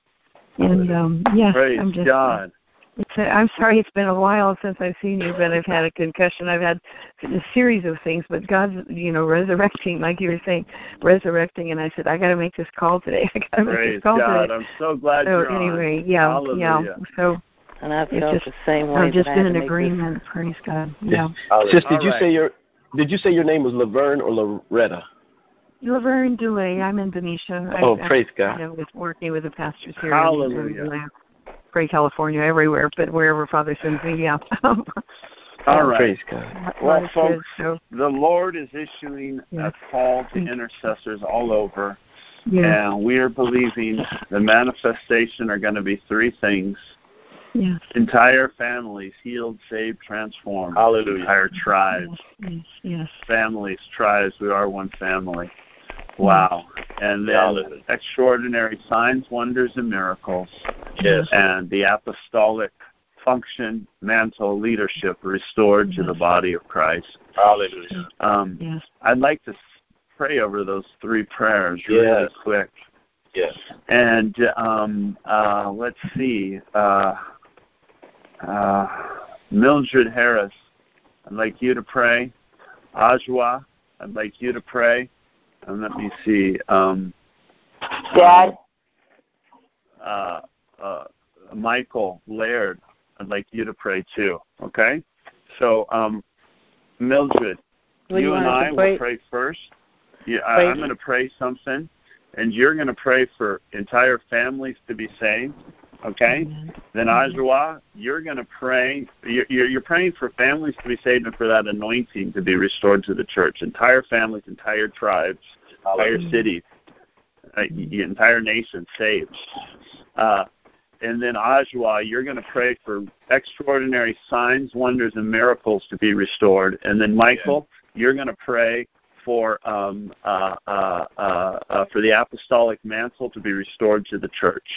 And, um, yes, Praise I'm just... God. It's a, I'm sorry it's been a while since I've seen you, but I've had a concussion. I've had a series of things, but God's, you know, resurrecting, like you were saying, resurrecting. And I said, I got to make this call today. I got to make this call God. today. I'm so glad so you're anyway, on. So yeah, anyway, yeah, yeah. So and I felt just, the same way. I've just been in agreement. This. Praise God. Yeah. Yes. Just, did you right. say your Did you say your name was Laverne or Loretta? Laverne DeLay. I'm in Benicia. Oh, I, praise I, God. You know, with working with the pastors here. Hallelujah. Pray California, everywhere, but wherever Father sends me, yeah. All right. Praise God. Well, folks, the Lord is issuing yes. a call to intercessors all over. Yes. And we are believing the manifestation are going to be three things. Yes. Entire families, healed, saved, transformed. Hallelujah. Entire tribes. Yes. Yes. Families, tribes, we are one family. Wow. And then extraordinary signs, wonders, and miracles. Yes. And the apostolic function, mantle, leadership restored yes. to the body of Christ. Hallelujah. Um, yes. I'd like to pray over those three prayers yes. really quick. Yes. And um, uh, let's see. Uh, uh, Mildred Harris, I'd like you to pray. Ajwa, I'd like you to pray. And let me see. Um, Dad? Uh, uh, Michael Laird, I'd like you to pray too, okay? So, um, Mildred, well, you, you and I will pray first. Yeah, I, I'm going to pray something, and you're going to pray for entire families to be saved, okay? Amen. Then, Azua, you're going to pray. You're, you're, you're praying for families to be saved and for that anointing to be restored to the church, entire families, entire tribes, entire Amen. cities, uh, the entire nation saved. Uh And then, Ajwa, you're going to pray for extraordinary signs, wonders, and miracles to be restored. And then, Michael, yeah. you're going to pray for um, uh, uh, uh, uh, for the apostolic mantle to be restored to the church.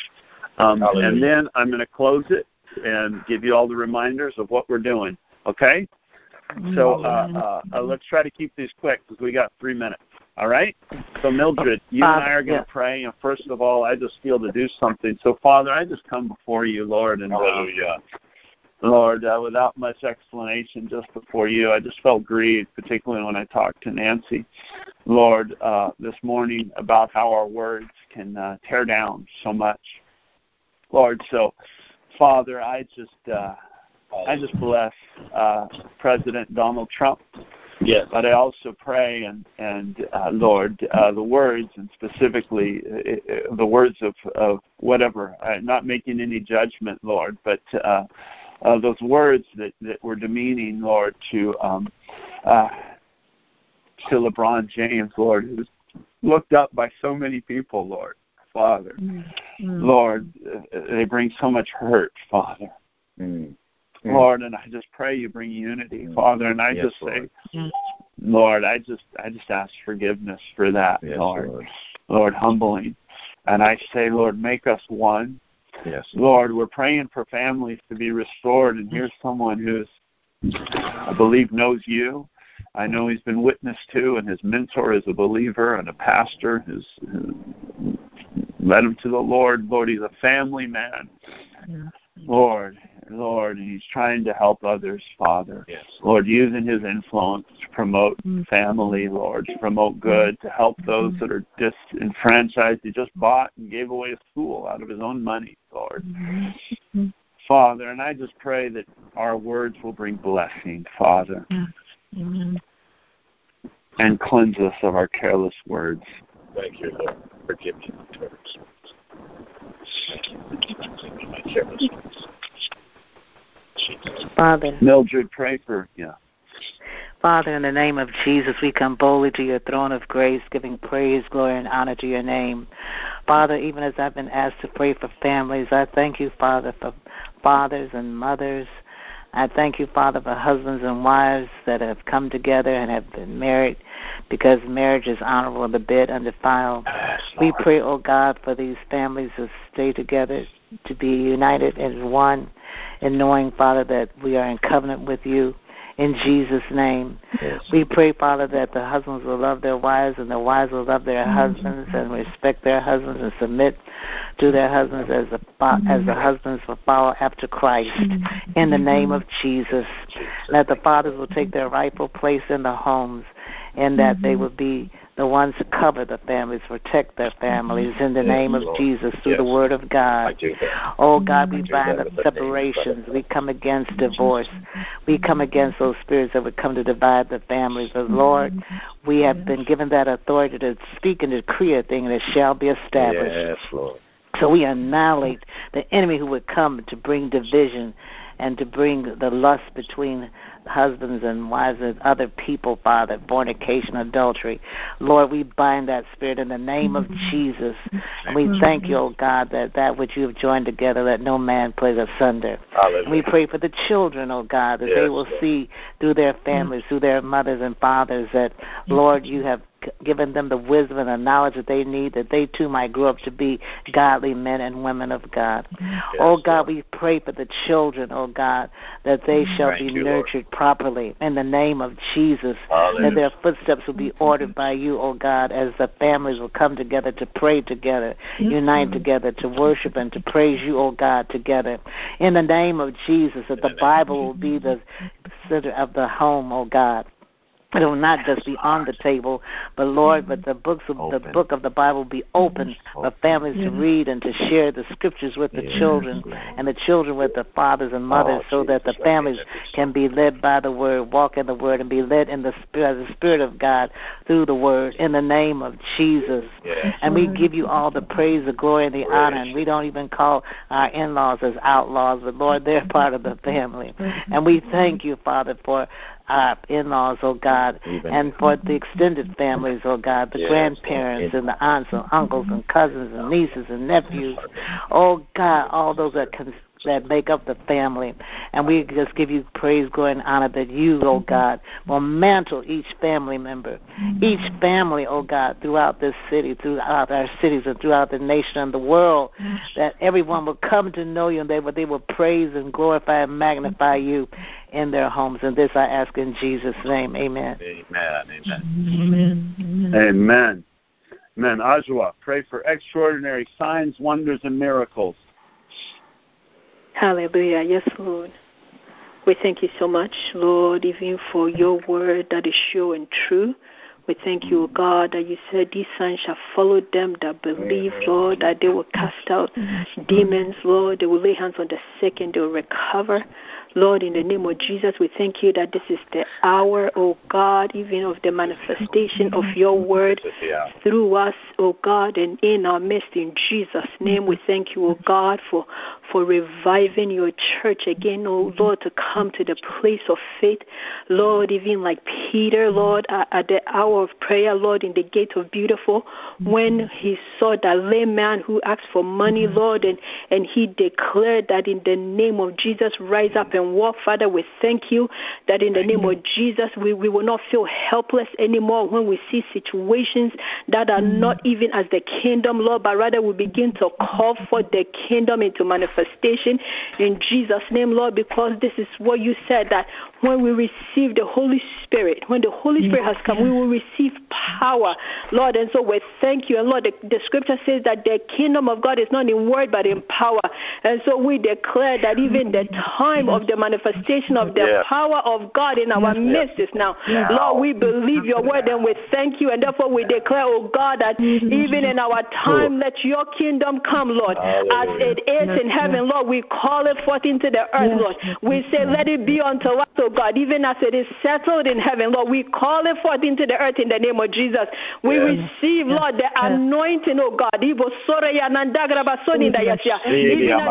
Um, and then I'm going to close it and give you all the reminders of what we're doing, okay? So uh, uh, uh, let's try to keep these quick because we got three minutes. All right? So, Mildred, you and I are going to yeah. pray. And first of all, I just feel to do something. So, Father, I just come before you, Lord. And Hallelujah. Uh, Lord, uh, without much explanation, just before you, I just felt grieved, particularly when I talked to Nancy, Lord, uh, this morning about how our words can uh, tear down so much. Lord, so, Father, I just uh, I just bless uh, President Donald Trump. Yes. But I also pray, and, and uh, Lord, uh, the words, and specifically uh, the words of, of whatever, uh, not making any judgment, Lord, but uh, uh, those words that, that were demeaning, Lord, to um, uh, to LeBron James, Lord, who's looked up by so many people, Lord, Father. Mm. Mm. Lord, uh, they bring so much hurt, Father. Mm. Lord, and I just pray you bring unity, Father, and I yes, just say, Lord. Lord, I just I just ask forgiveness for that, yes, Lord. Lord. Lord, humbling. And I say, Lord, make us one. Yes. Lord, we're praying for families to be restored, and here's someone who's, I believe, knows you. I know he's been witnessed to, and his mentor is a believer and a pastor who's who led him to the Lord. Lord, he's a family man. Yes. Lord, Lord, and he's trying to help others, Father. Yes. Lord, using his influence to promote mm. family, Lord, to promote good, to help those mm. that are disenfranchised. He just bought and gave away a school out of his own money, Lord. Mm-hmm. Father, and I just pray that our words will bring blessing, Father. Yes. Mm-hmm. And cleanse us of our careless words. Thank you, Lord. Forgive me my careless words. Forgive me my careless words. Father, Mildred, pray for yeah. Father, in the name of Jesus, we come boldly to your throne of grace, giving praise, glory, and honor to your name. Father, even as I've been asked to pray for families, I thank you, Father, for fathers and mothers. I thank you, Father, for husbands and wives that have come together and have been married, because marriage is honorable and the bed undefiled. We pray, oh God, for these families to stay together, to be united as one, and knowing, Father, that we are in covenant with you in Jesus' name. Yes. We pray, Father, that the husbands will love their wives and the wives will love their husbands and respect their husbands and submit to their husbands as the, as the husbands will follow after Christ in the name of Jesus. And that the fathers will take their rightful place in the homes, and that they will be the ones to cover the families, protect their families in the yes, name of Lord. Jesus through yes. the word of God. Oh, God, we bind up separations. We come against divorce. We come against those spirits that would come to divide the families. But, Lord, we have been given that authority to speak and decree a thing that shall be established. Yes, Lord. So we annihilate the enemy who would come to bring division and to bring the lust between husbands and wives and other people, Father, fornication, adultery. Lord, we bind that spirit in the name of Jesus. And we thank you, oh God, that that which you have joined together, let no man put asunder. Hallelujah. We pray for the children, oh God, that yes, they will yes. see through their families, through their mothers and fathers, that, Lord, you have given them the wisdom and the knowledge that they need, that they too might grow up to be godly men and women of God. Yes, oh God, we pray for the children, oh God, that they shall Thank be you, nurtured Lord. Properly in the name of Jesus. Hallelujah. And their footsteps will be ordered by you, oh God, as the families will come together to pray together, yes, unite Lord. Together, to worship and to praise you, oh God, together. In the name of Jesus, that the Bible will be the center of the home, oh God. It will not just be on the table, but, Lord, but the books of open. The book of the Bible will be open for families yeah. to read and to share the scriptures with the yeah. children and the children with the fathers and mothers, oh, so Jesus, that the families can be led by the Word, walk in the Word, and be led in the Spirit, the Spirit of God through the Word in the name of Jesus. Yes. And we give you all the praise, the glory, and the praise. Honor, and we don't even call our in-laws as outlaws, but, Lord, they're part of the family. And we thank you, Father, for our in-laws, oh God, Even. And for the extended families, oh God, the yes. grandparents and the aunts and uncles and cousins and nieces and nephews, oh God, all those that can that make up the family. And we just give you praise, glory, and honor that you, oh God, will mantle each family member, each family, oh God, throughout this city, throughout our cities, and throughout the nation and the world, that everyone will come to know you and they will, they will praise and glorify and magnify you in their homes. And this I ask in Jesus' name. Amen. Amen. Amen. Amen. Amen. Amen. Ajwa, pray for extraordinary signs, wonders, and miracles. Hallelujah. Yes, Lord. We thank you so much, Lord, even for your word that is sure and true. We thank you, O God, that you said these signs shall follow them that believe, Lord, that they will cast out demons, Lord. They will lay hands on the sick and they will recover. Lord, in the name of Jesus, we thank you that this is the hour, O God, even of the manifestation of your word through us, O God, and in our midst. In Jesus' name, we thank you, O God, for for reviving your church again, O Lord, to come to the place of faith. Lord, even like Peter, Lord, at the hour of prayer, Lord, in the gate of Beautiful, when he saw that layman who asked for money, Lord, and, and he declared that in the name of Jesus, rise up and walk. Father, we thank you that in the name of Jesus, we, we will not feel helpless anymore when we see situations that are not even as the kingdom, Lord, but rather we begin to call for the kingdom into manifestation in Jesus' name, Lord, because this is what you said, that when we receive the Holy Spirit, when the Holy Spirit has come, we will receive power, Lord, and so we thank you. And Lord, the, the scripture says that the kingdom of God is not in word, but in power. And so we declare that even the time of the manifestation of the yeah. power of God in our yeah. midst is now. Yeah. Lord, we believe your word and we thank you, and therefore we declare, oh God, that even in our time, let your kingdom come, Lord. Hallelujah. As it is in heaven, Lord, we call it forth into the earth, Lord. We say, let it be unto us, oh God, even as it is settled in heaven, Lord. We call it forth into the earth in the name of Jesus. We yeah. receive, Lord, the anointing, oh God. Even as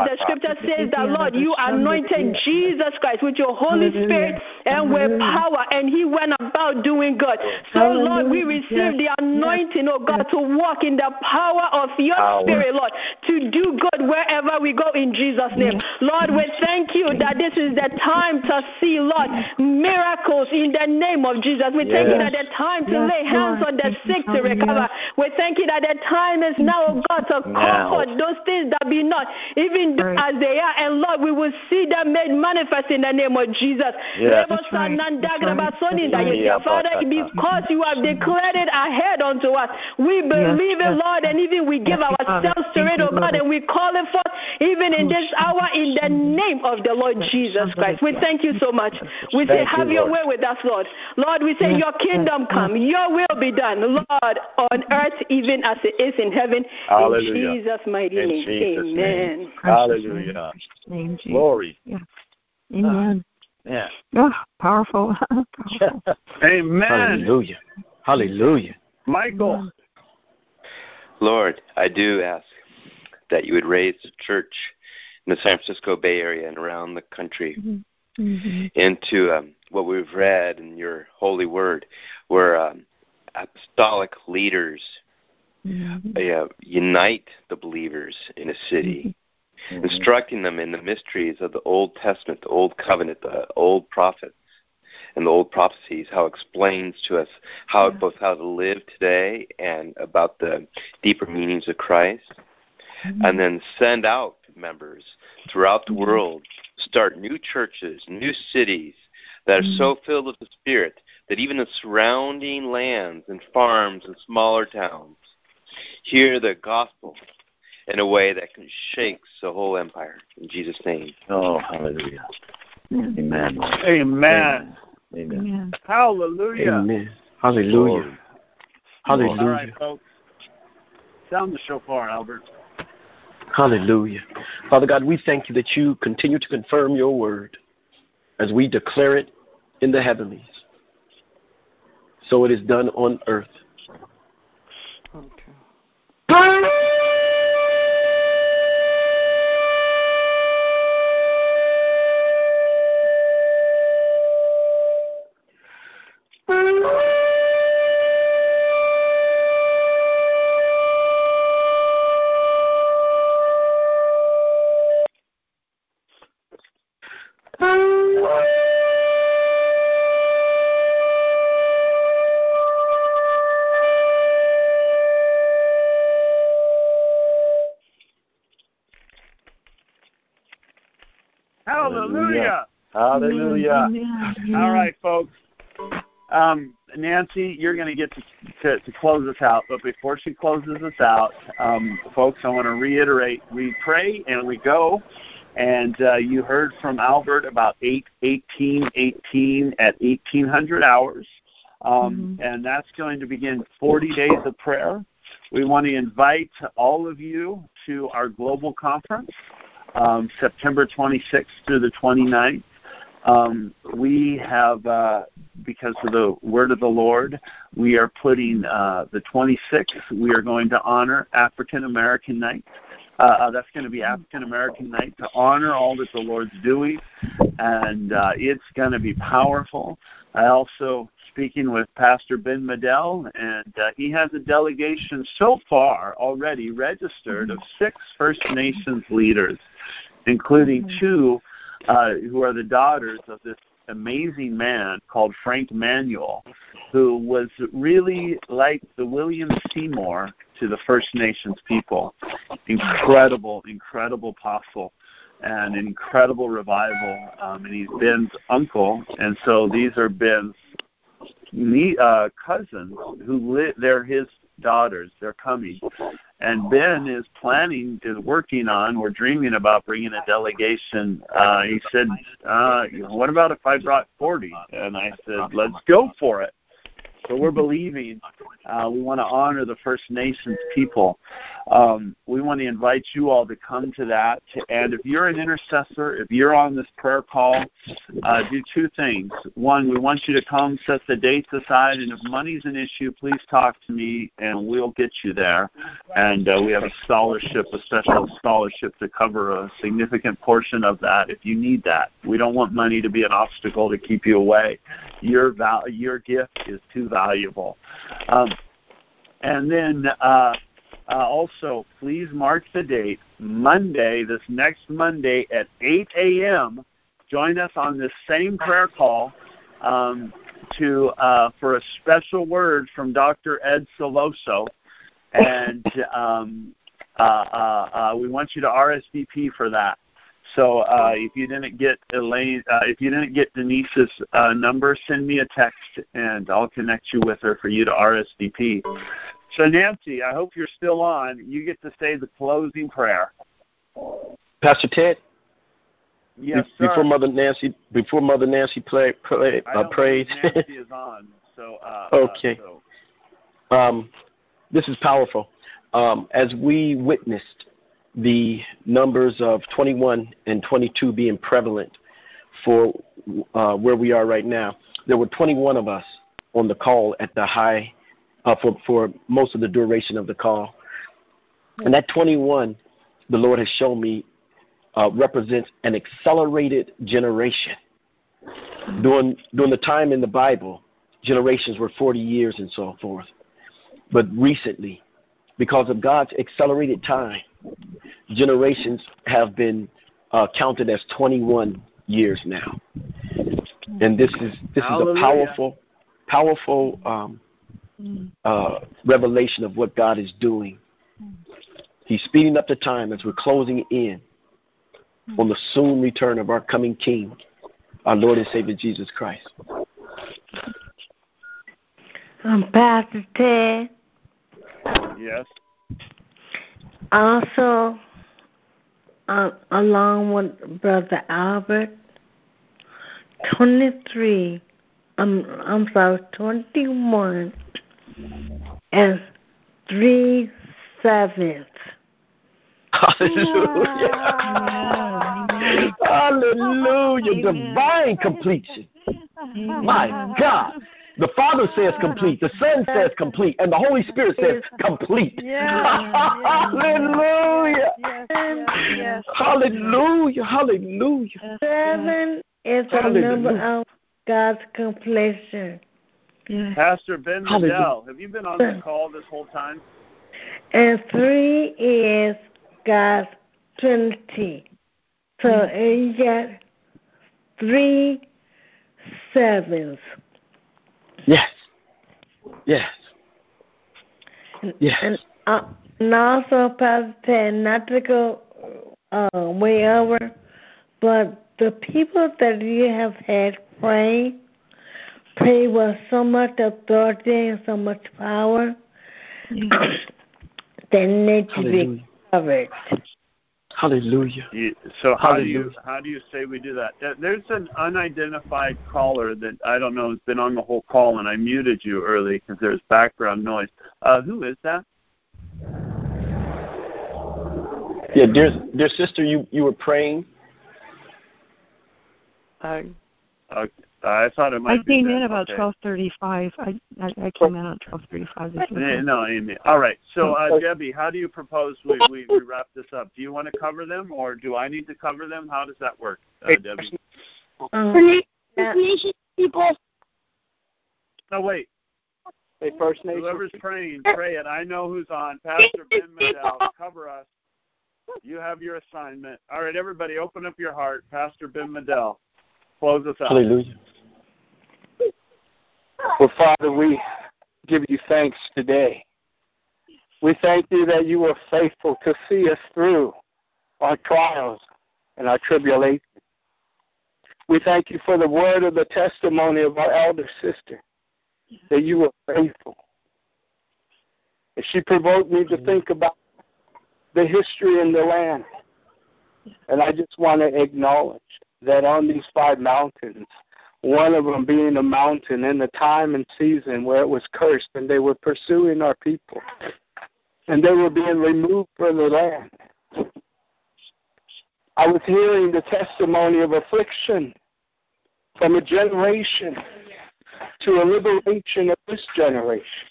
the scripture says that, Lord, you anointed Jesus. Jesus Christ with your Holy Spirit and with power, and he went about doing good. So, Lord, we receive the anointing, oh God, to walk in the power of your Spirit, Lord, to do good wherever we go in Jesus' name. Lord, we thank you that this is the time to see, Lord, miracles in the name of Jesus. We thank you that the time to lay hands on the sick to recover. We thank you that the time is now, oh God, to call for those things that be not, even as they are, and Lord, we will see them made manifest in the name of Jesus. Yeah. Father, because you have declared it ahead unto us, we believe it, Lord, and even we give ourselves to it, oh God, and we call it forth even in this hour in the name of the Lord Jesus Christ. We thank you so much. We say, have your way with us, Lord. Lord, we say, your kingdom come, your will be done, Lord, on earth even as it is in heaven. Hallelujah. In Jesus' mighty name. Amen. Hallelujah. Glory. Yeah. Amen. Uh, yeah. Oh, powerful. Powerful. Amen. Hallelujah. Hallelujah. Michael. Lord, I do ask that you would raise the church in the San Francisco Bay Area and around the country, mm-hmm. Mm-hmm. into um, what we've read in your holy word, where um, apostolic leaders mm-hmm. uh, unite the believers in a city, mm-hmm. Mm-hmm. instructing them in the mysteries of the Old Testament, the Old Covenant, the Old Prophets, and the Old Prophecies, how it explains to us how yeah. both how to live today and about the deeper meanings of Christ. Mm-hmm. And then send out members throughout the mm-hmm. world, start new churches, new cities that are mm-hmm. so filled with the Spirit that even the surrounding lands and farms and smaller towns hear the gospel in a way that can shakes the whole empire. In Jesus' name. Oh, hallelujah. Amen. Amen. Amen. Amen. Amen. Hallelujah. Amen. Hallelujah. Hallelujah. All right, folks. Sound the shofar, Albert. Hallelujah. Father God, we thank you that you continue to confirm your word as we declare it in the heavenlies. So it is done on earth. Okay. Hallelujah. Hallelujah. Hallelujah. All right, folks. Um, Nancy, you're going to get to, to close us out. But before she closes us out, um, folks, I want to reiterate, we pray and we go. And uh, you heard from Albert about eight eighteen eighteen at eighteen hundred hours. Um, mm-hmm. And that's going to begin forty days of prayer. We want to invite all of you to our global conference. Um, September twenty-sixth through the twenty-ninth. Um, we have, uh, because of the word of the Lord, we are putting uh, the twenty-sixth, we are going to honor African American Night. Uh, that's going to be African American Night to honor all that the Lord's doing, and uh, it's going to be powerful. I also speaking with Pastor Ben Medell, and uh, he has a delegation so far already registered of six First Nations leaders, including two uh, who are the daughters of this amazing man called Frank Manuel, who was really like the William Seymour to the First Nations people. Incredible, incredible apostle and incredible revival. Um, and he's Ben's uncle. And so these are Ben's uh, cousins who li- they're his daughters. They're coming. And Ben is planning, is working on, or dreaming about bringing a delegation. Uh, he said, uh, what about if I brought forty? And I said, let's go for it. So we're believing. Uh, we want to honor the First Nations people. Um, we want to invite you all to come to that. And if you're an intercessor, if you're on this prayer call, uh, do two things. One, we want you to come, set the dates aside, and if money's an issue, please talk to me, and we'll get you there. And uh, we have a scholarship, a special scholarship to cover a significant portion of that if you need that. We don't want money to be an obstacle to keep you away. Your val- your gift is too valuable. Um, and then uh, uh, also, please mark the date. Monday, this next Monday at eight a.m., join us on this same prayer call um, to uh, for a special word from Doctor Ed Silvoso. And um, uh, uh, uh, we want you to R S V P for that. So uh, if you didn't get Elaine, uh, if you didn't get Denise's uh, number, send me a text and I'll connect you with her for you to R S V P. So Nancy, I hope you're still on. You get to say the closing prayer. Pastor Ted. Yes, sir. Before Mother Nancy, before Mother Nancy play, play, uh, I don't prayed. Think Nancy is on. So uh, okay. Uh, so. Um, this is powerful. Um, as we witnessed the numbers of twenty-one and twenty-two being prevalent for uh, where we are right now. There were twenty-one of us on the call at the high uh, for, for most of the duration of the call. And that twenty-one, the Lord has shown me uh, represents an accelerated generation. During, during the time in the Bible, generations were forty years and so forth. But recently, because of God's accelerated time, generations have been uh, counted as twenty-one years now. And this is this Hallelujah. is a powerful, powerful um, uh, revelation of what God is doing. He's speeding up the time as we're closing in on the soon return of our coming King, our Lord and Savior Jesus Christ. Um, Pastor Ted. Yes. Also, uh, along with Brother Albert, twenty-three. Um, I'm sorry, twenty-one and three sevenths. Hallelujah! Wow. Hallelujah! Amen. Divine completion. Amen. My God. The Father says complete, the Son says complete, and the Holy Spirit says complete. Yeah, hallelujah. Yes, yes, yes. Hallelujah. Hallelujah. Seven is the number of God's completion. Yes. Pastor Ben Medell, have you been on the call this whole time? And three is God's Trinity. So you get three sevens. Yes. Yes. Yes. And, uh, and also, Pastor Ted, not to go uh, way over, but the people that you have had pray, pray with so much authority and so much power, mm-hmm. they need to Hallelujah. be covered. Hallelujah. You, so how Hallelujah. do you how do you say we do that? There's an unidentified caller that I don't know has been on the whole call, and I muted you early because there's background noise. Uh, who is that? Yeah, dear, dear sister, you, you were praying. Uh, uh, I thought it might. I came be in about okay. twelve thirty-five. I I, I came oh. in at twelve thirty-five. This no, no, Amy. All right. So, uh, Debbie, how do you propose we, we, we wrap this up? Do you want to cover them, or do I need to cover them? How does that work, uh, Debbie? Um, yeah. people. No, wait. Hey, First Nation. Whoever's praying, pray it. I know who's on. Pastor Ben Medell, cover us. You have your assignment. All right, everybody, open up your heart. Pastor Ben Medell, close us out. Hallelujah. Well, Father, we give you thanks today. We thank you that you were faithful to see us through our trials and our tribulations. We thank you for the word of the testimony of our elder sister, that you were faithful. And she provoked me to think about the history in the land. And I just want to acknowledge that on these five mountains, one of them being a mountain in the time and season where it was cursed, and they were pursuing our people, and they were being removed from the land. I was hearing the testimony of affliction from a generation to a liberation of this generation.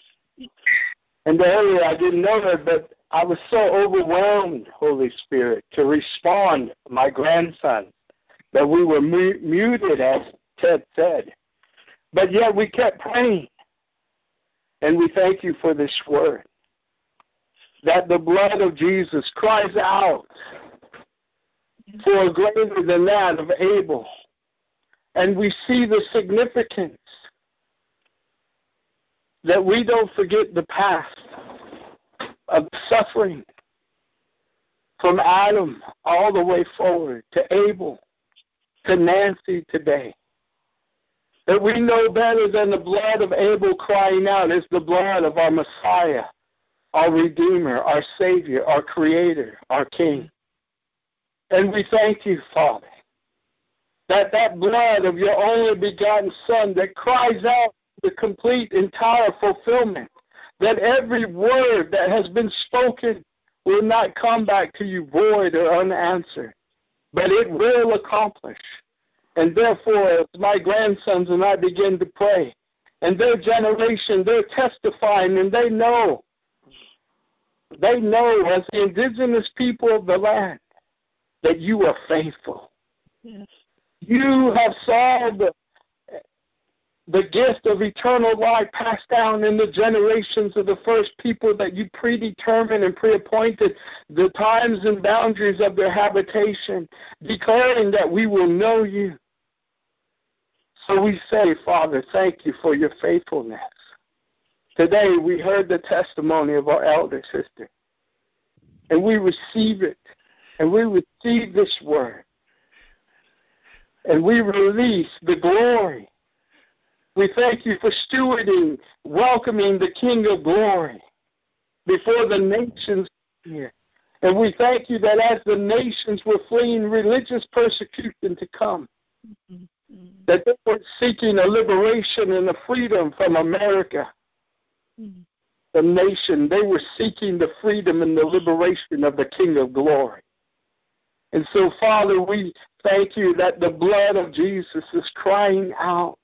And earlier I didn't know that, but I was so overwhelmed, Holy Spirit, to respond, my grandson, that we were mu- muted, as Ted said. But yet we kept praying. And we thank you for this word, that the blood of Jesus cries out for greater than that of Abel. And we see the significance that we don't forget the past of suffering from Adam all the way forward to Abel, to Nancy today, that we know better than the blood of Abel crying out is the blood of our Messiah, our Redeemer, our Savior, our Creator, our King. And we thank you, Father, that that blood of your only begotten Son that cries out the complete, entire fulfillment, that every word that has been spoken will not come back to you void or unanswered, but it will accomplish. And therefore, as my grandsons and I begin to pray, and their generation, they're testifying, and they know, they know as the indigenous people of the land, that you are faithful. Yes. You have saw the, the gift of eternal life passed down in the generations of the first people that you predetermined and preappointed the times and boundaries of their habitation, declaring that we will know you. So we say, Father, thank you for your faithfulness. Today we heard the testimony of our elder sister, and we receive it, and we receive this word, and we release the glory. We thank you for stewarding, welcoming the King of Glory before the nations here. And we thank you that as the nations were fleeing religious persecution to come, mm-hmm. that they were seeking a liberation and a freedom from America, mm-hmm. the nation. They were seeking the freedom and the liberation of the King of Glory. And so, Father, we thank you that the blood of Jesus is crying out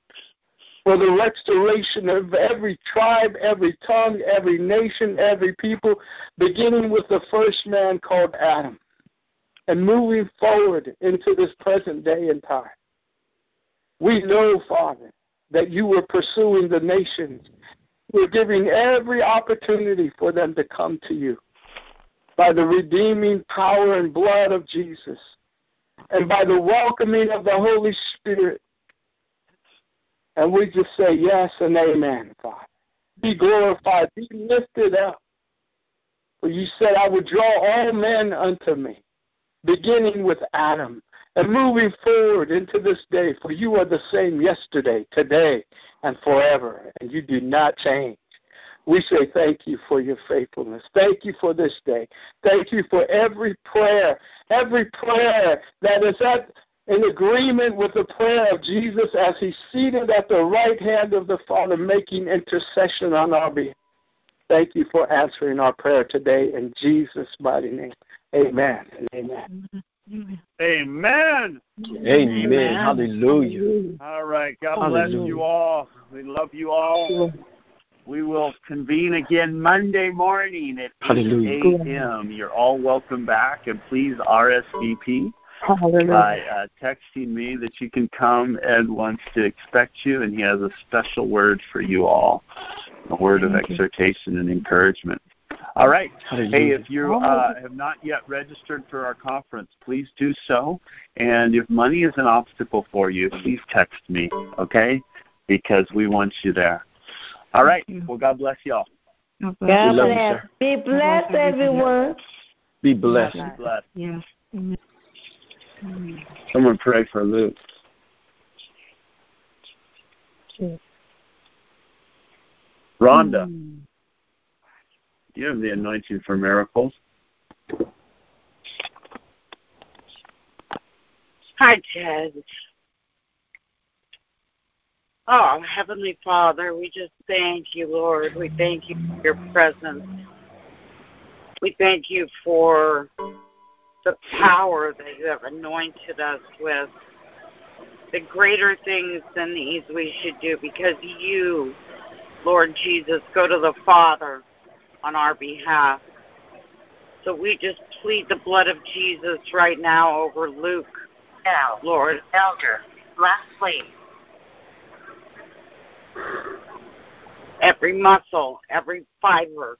for the restoration of every tribe, every tongue, every nation, every people, beginning with the first man called Adam, and moving forward into this present day and time. We know, Father, that you were pursuing the nations. You were giving every opportunity for them to come to you by the redeeming power and blood of Jesus, and by the welcoming of the Holy Spirit. And we just say yes and amen, Father. Be glorified, be lifted up. For you said, I would draw all men unto me, beginning with Adam, and moving forward into this day. For you are the same yesterday, today, and forever, and you do not change. We say thank you for your faithfulness. Thank you for this day. Thank you for every prayer, every prayer that is at in agreement with the prayer of Jesus as he's seated at the right hand of the Father, making intercession on our behalf. Thank you for answering our prayer today in Jesus' mighty name. Amen and amen. Amen. Amen. Amen. Amen. Hallelujah. All right. God Hallelujah. Bless you all. We love you all. We will convene again Monday morning at eight a.m. You're all welcome back, and please R S V P. By uh, texting me that you can come. Ed wants to expect you, and he has a special word for you all, a word Thank of you. Exhortation and encouragement. All right. Hallelujah. Hey, if you uh, have not yet registered for our conference, please do so. And if money is an obstacle for you, please text me, okay, because we want you there. All right. Well, God bless you all. God bless. You, Be blessed, everyone. Be blessed. Be blessed. Yes. Amen. Someone pray for Luke. Rhonda, mm. you have the anointing for miracles. Hi, Ted. Oh, Heavenly Father, we just thank you, Lord. We thank you for your presence. We thank you for the power that you have anointed us with, the greater things than these we should do, because you, Lord Jesus, go to the Father on our behalf. So we just plead the blood of Jesus right now over Luke. Now, Lord. Elder, lastly, every muscle, every fiber,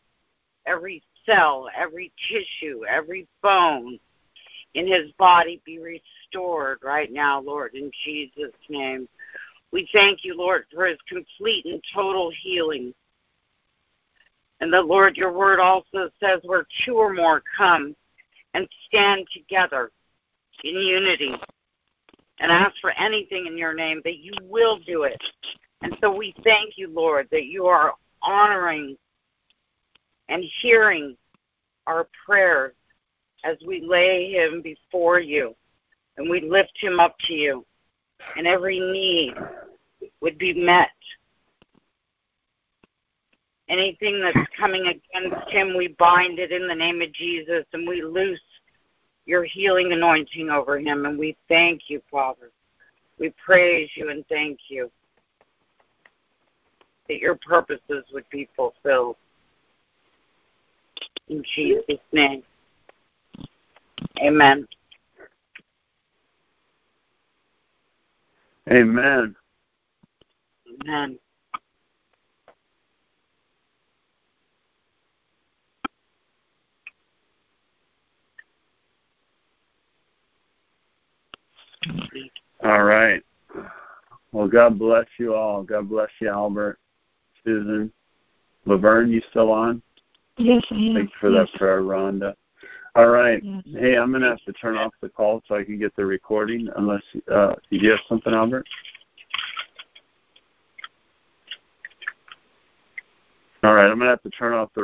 every cell, every tissue, every bone, in his body be restored right now, Lord, in Jesus' name. We thank you, Lord, for his complete and total healing. And the Lord, your word also says where two or more come and stand together in unity and ask for anything in your name, that you will do it. And so we thank you, Lord, that you are honoring and hearing our prayers as we lay him before you, and we lift him up to you, and every need would be met. Anything that's coming against him, we bind it in the name of Jesus, and we loose your healing anointing over him, and we thank you, Father. We praise you and thank you that your purposes would be fulfilled. In Jesus' name. Amen. Amen. Amen. All right. Well, God bless you all. God bless you, Albert, Susan. Laverne, you still on? Yes, I am. Thanks for yes. that prayer, Rhonda. All right. Yes. Hey, I'm going to have to turn off the call so I can get the recording, unless uh, you have something, Albert? All right. I'm going to have to turn off the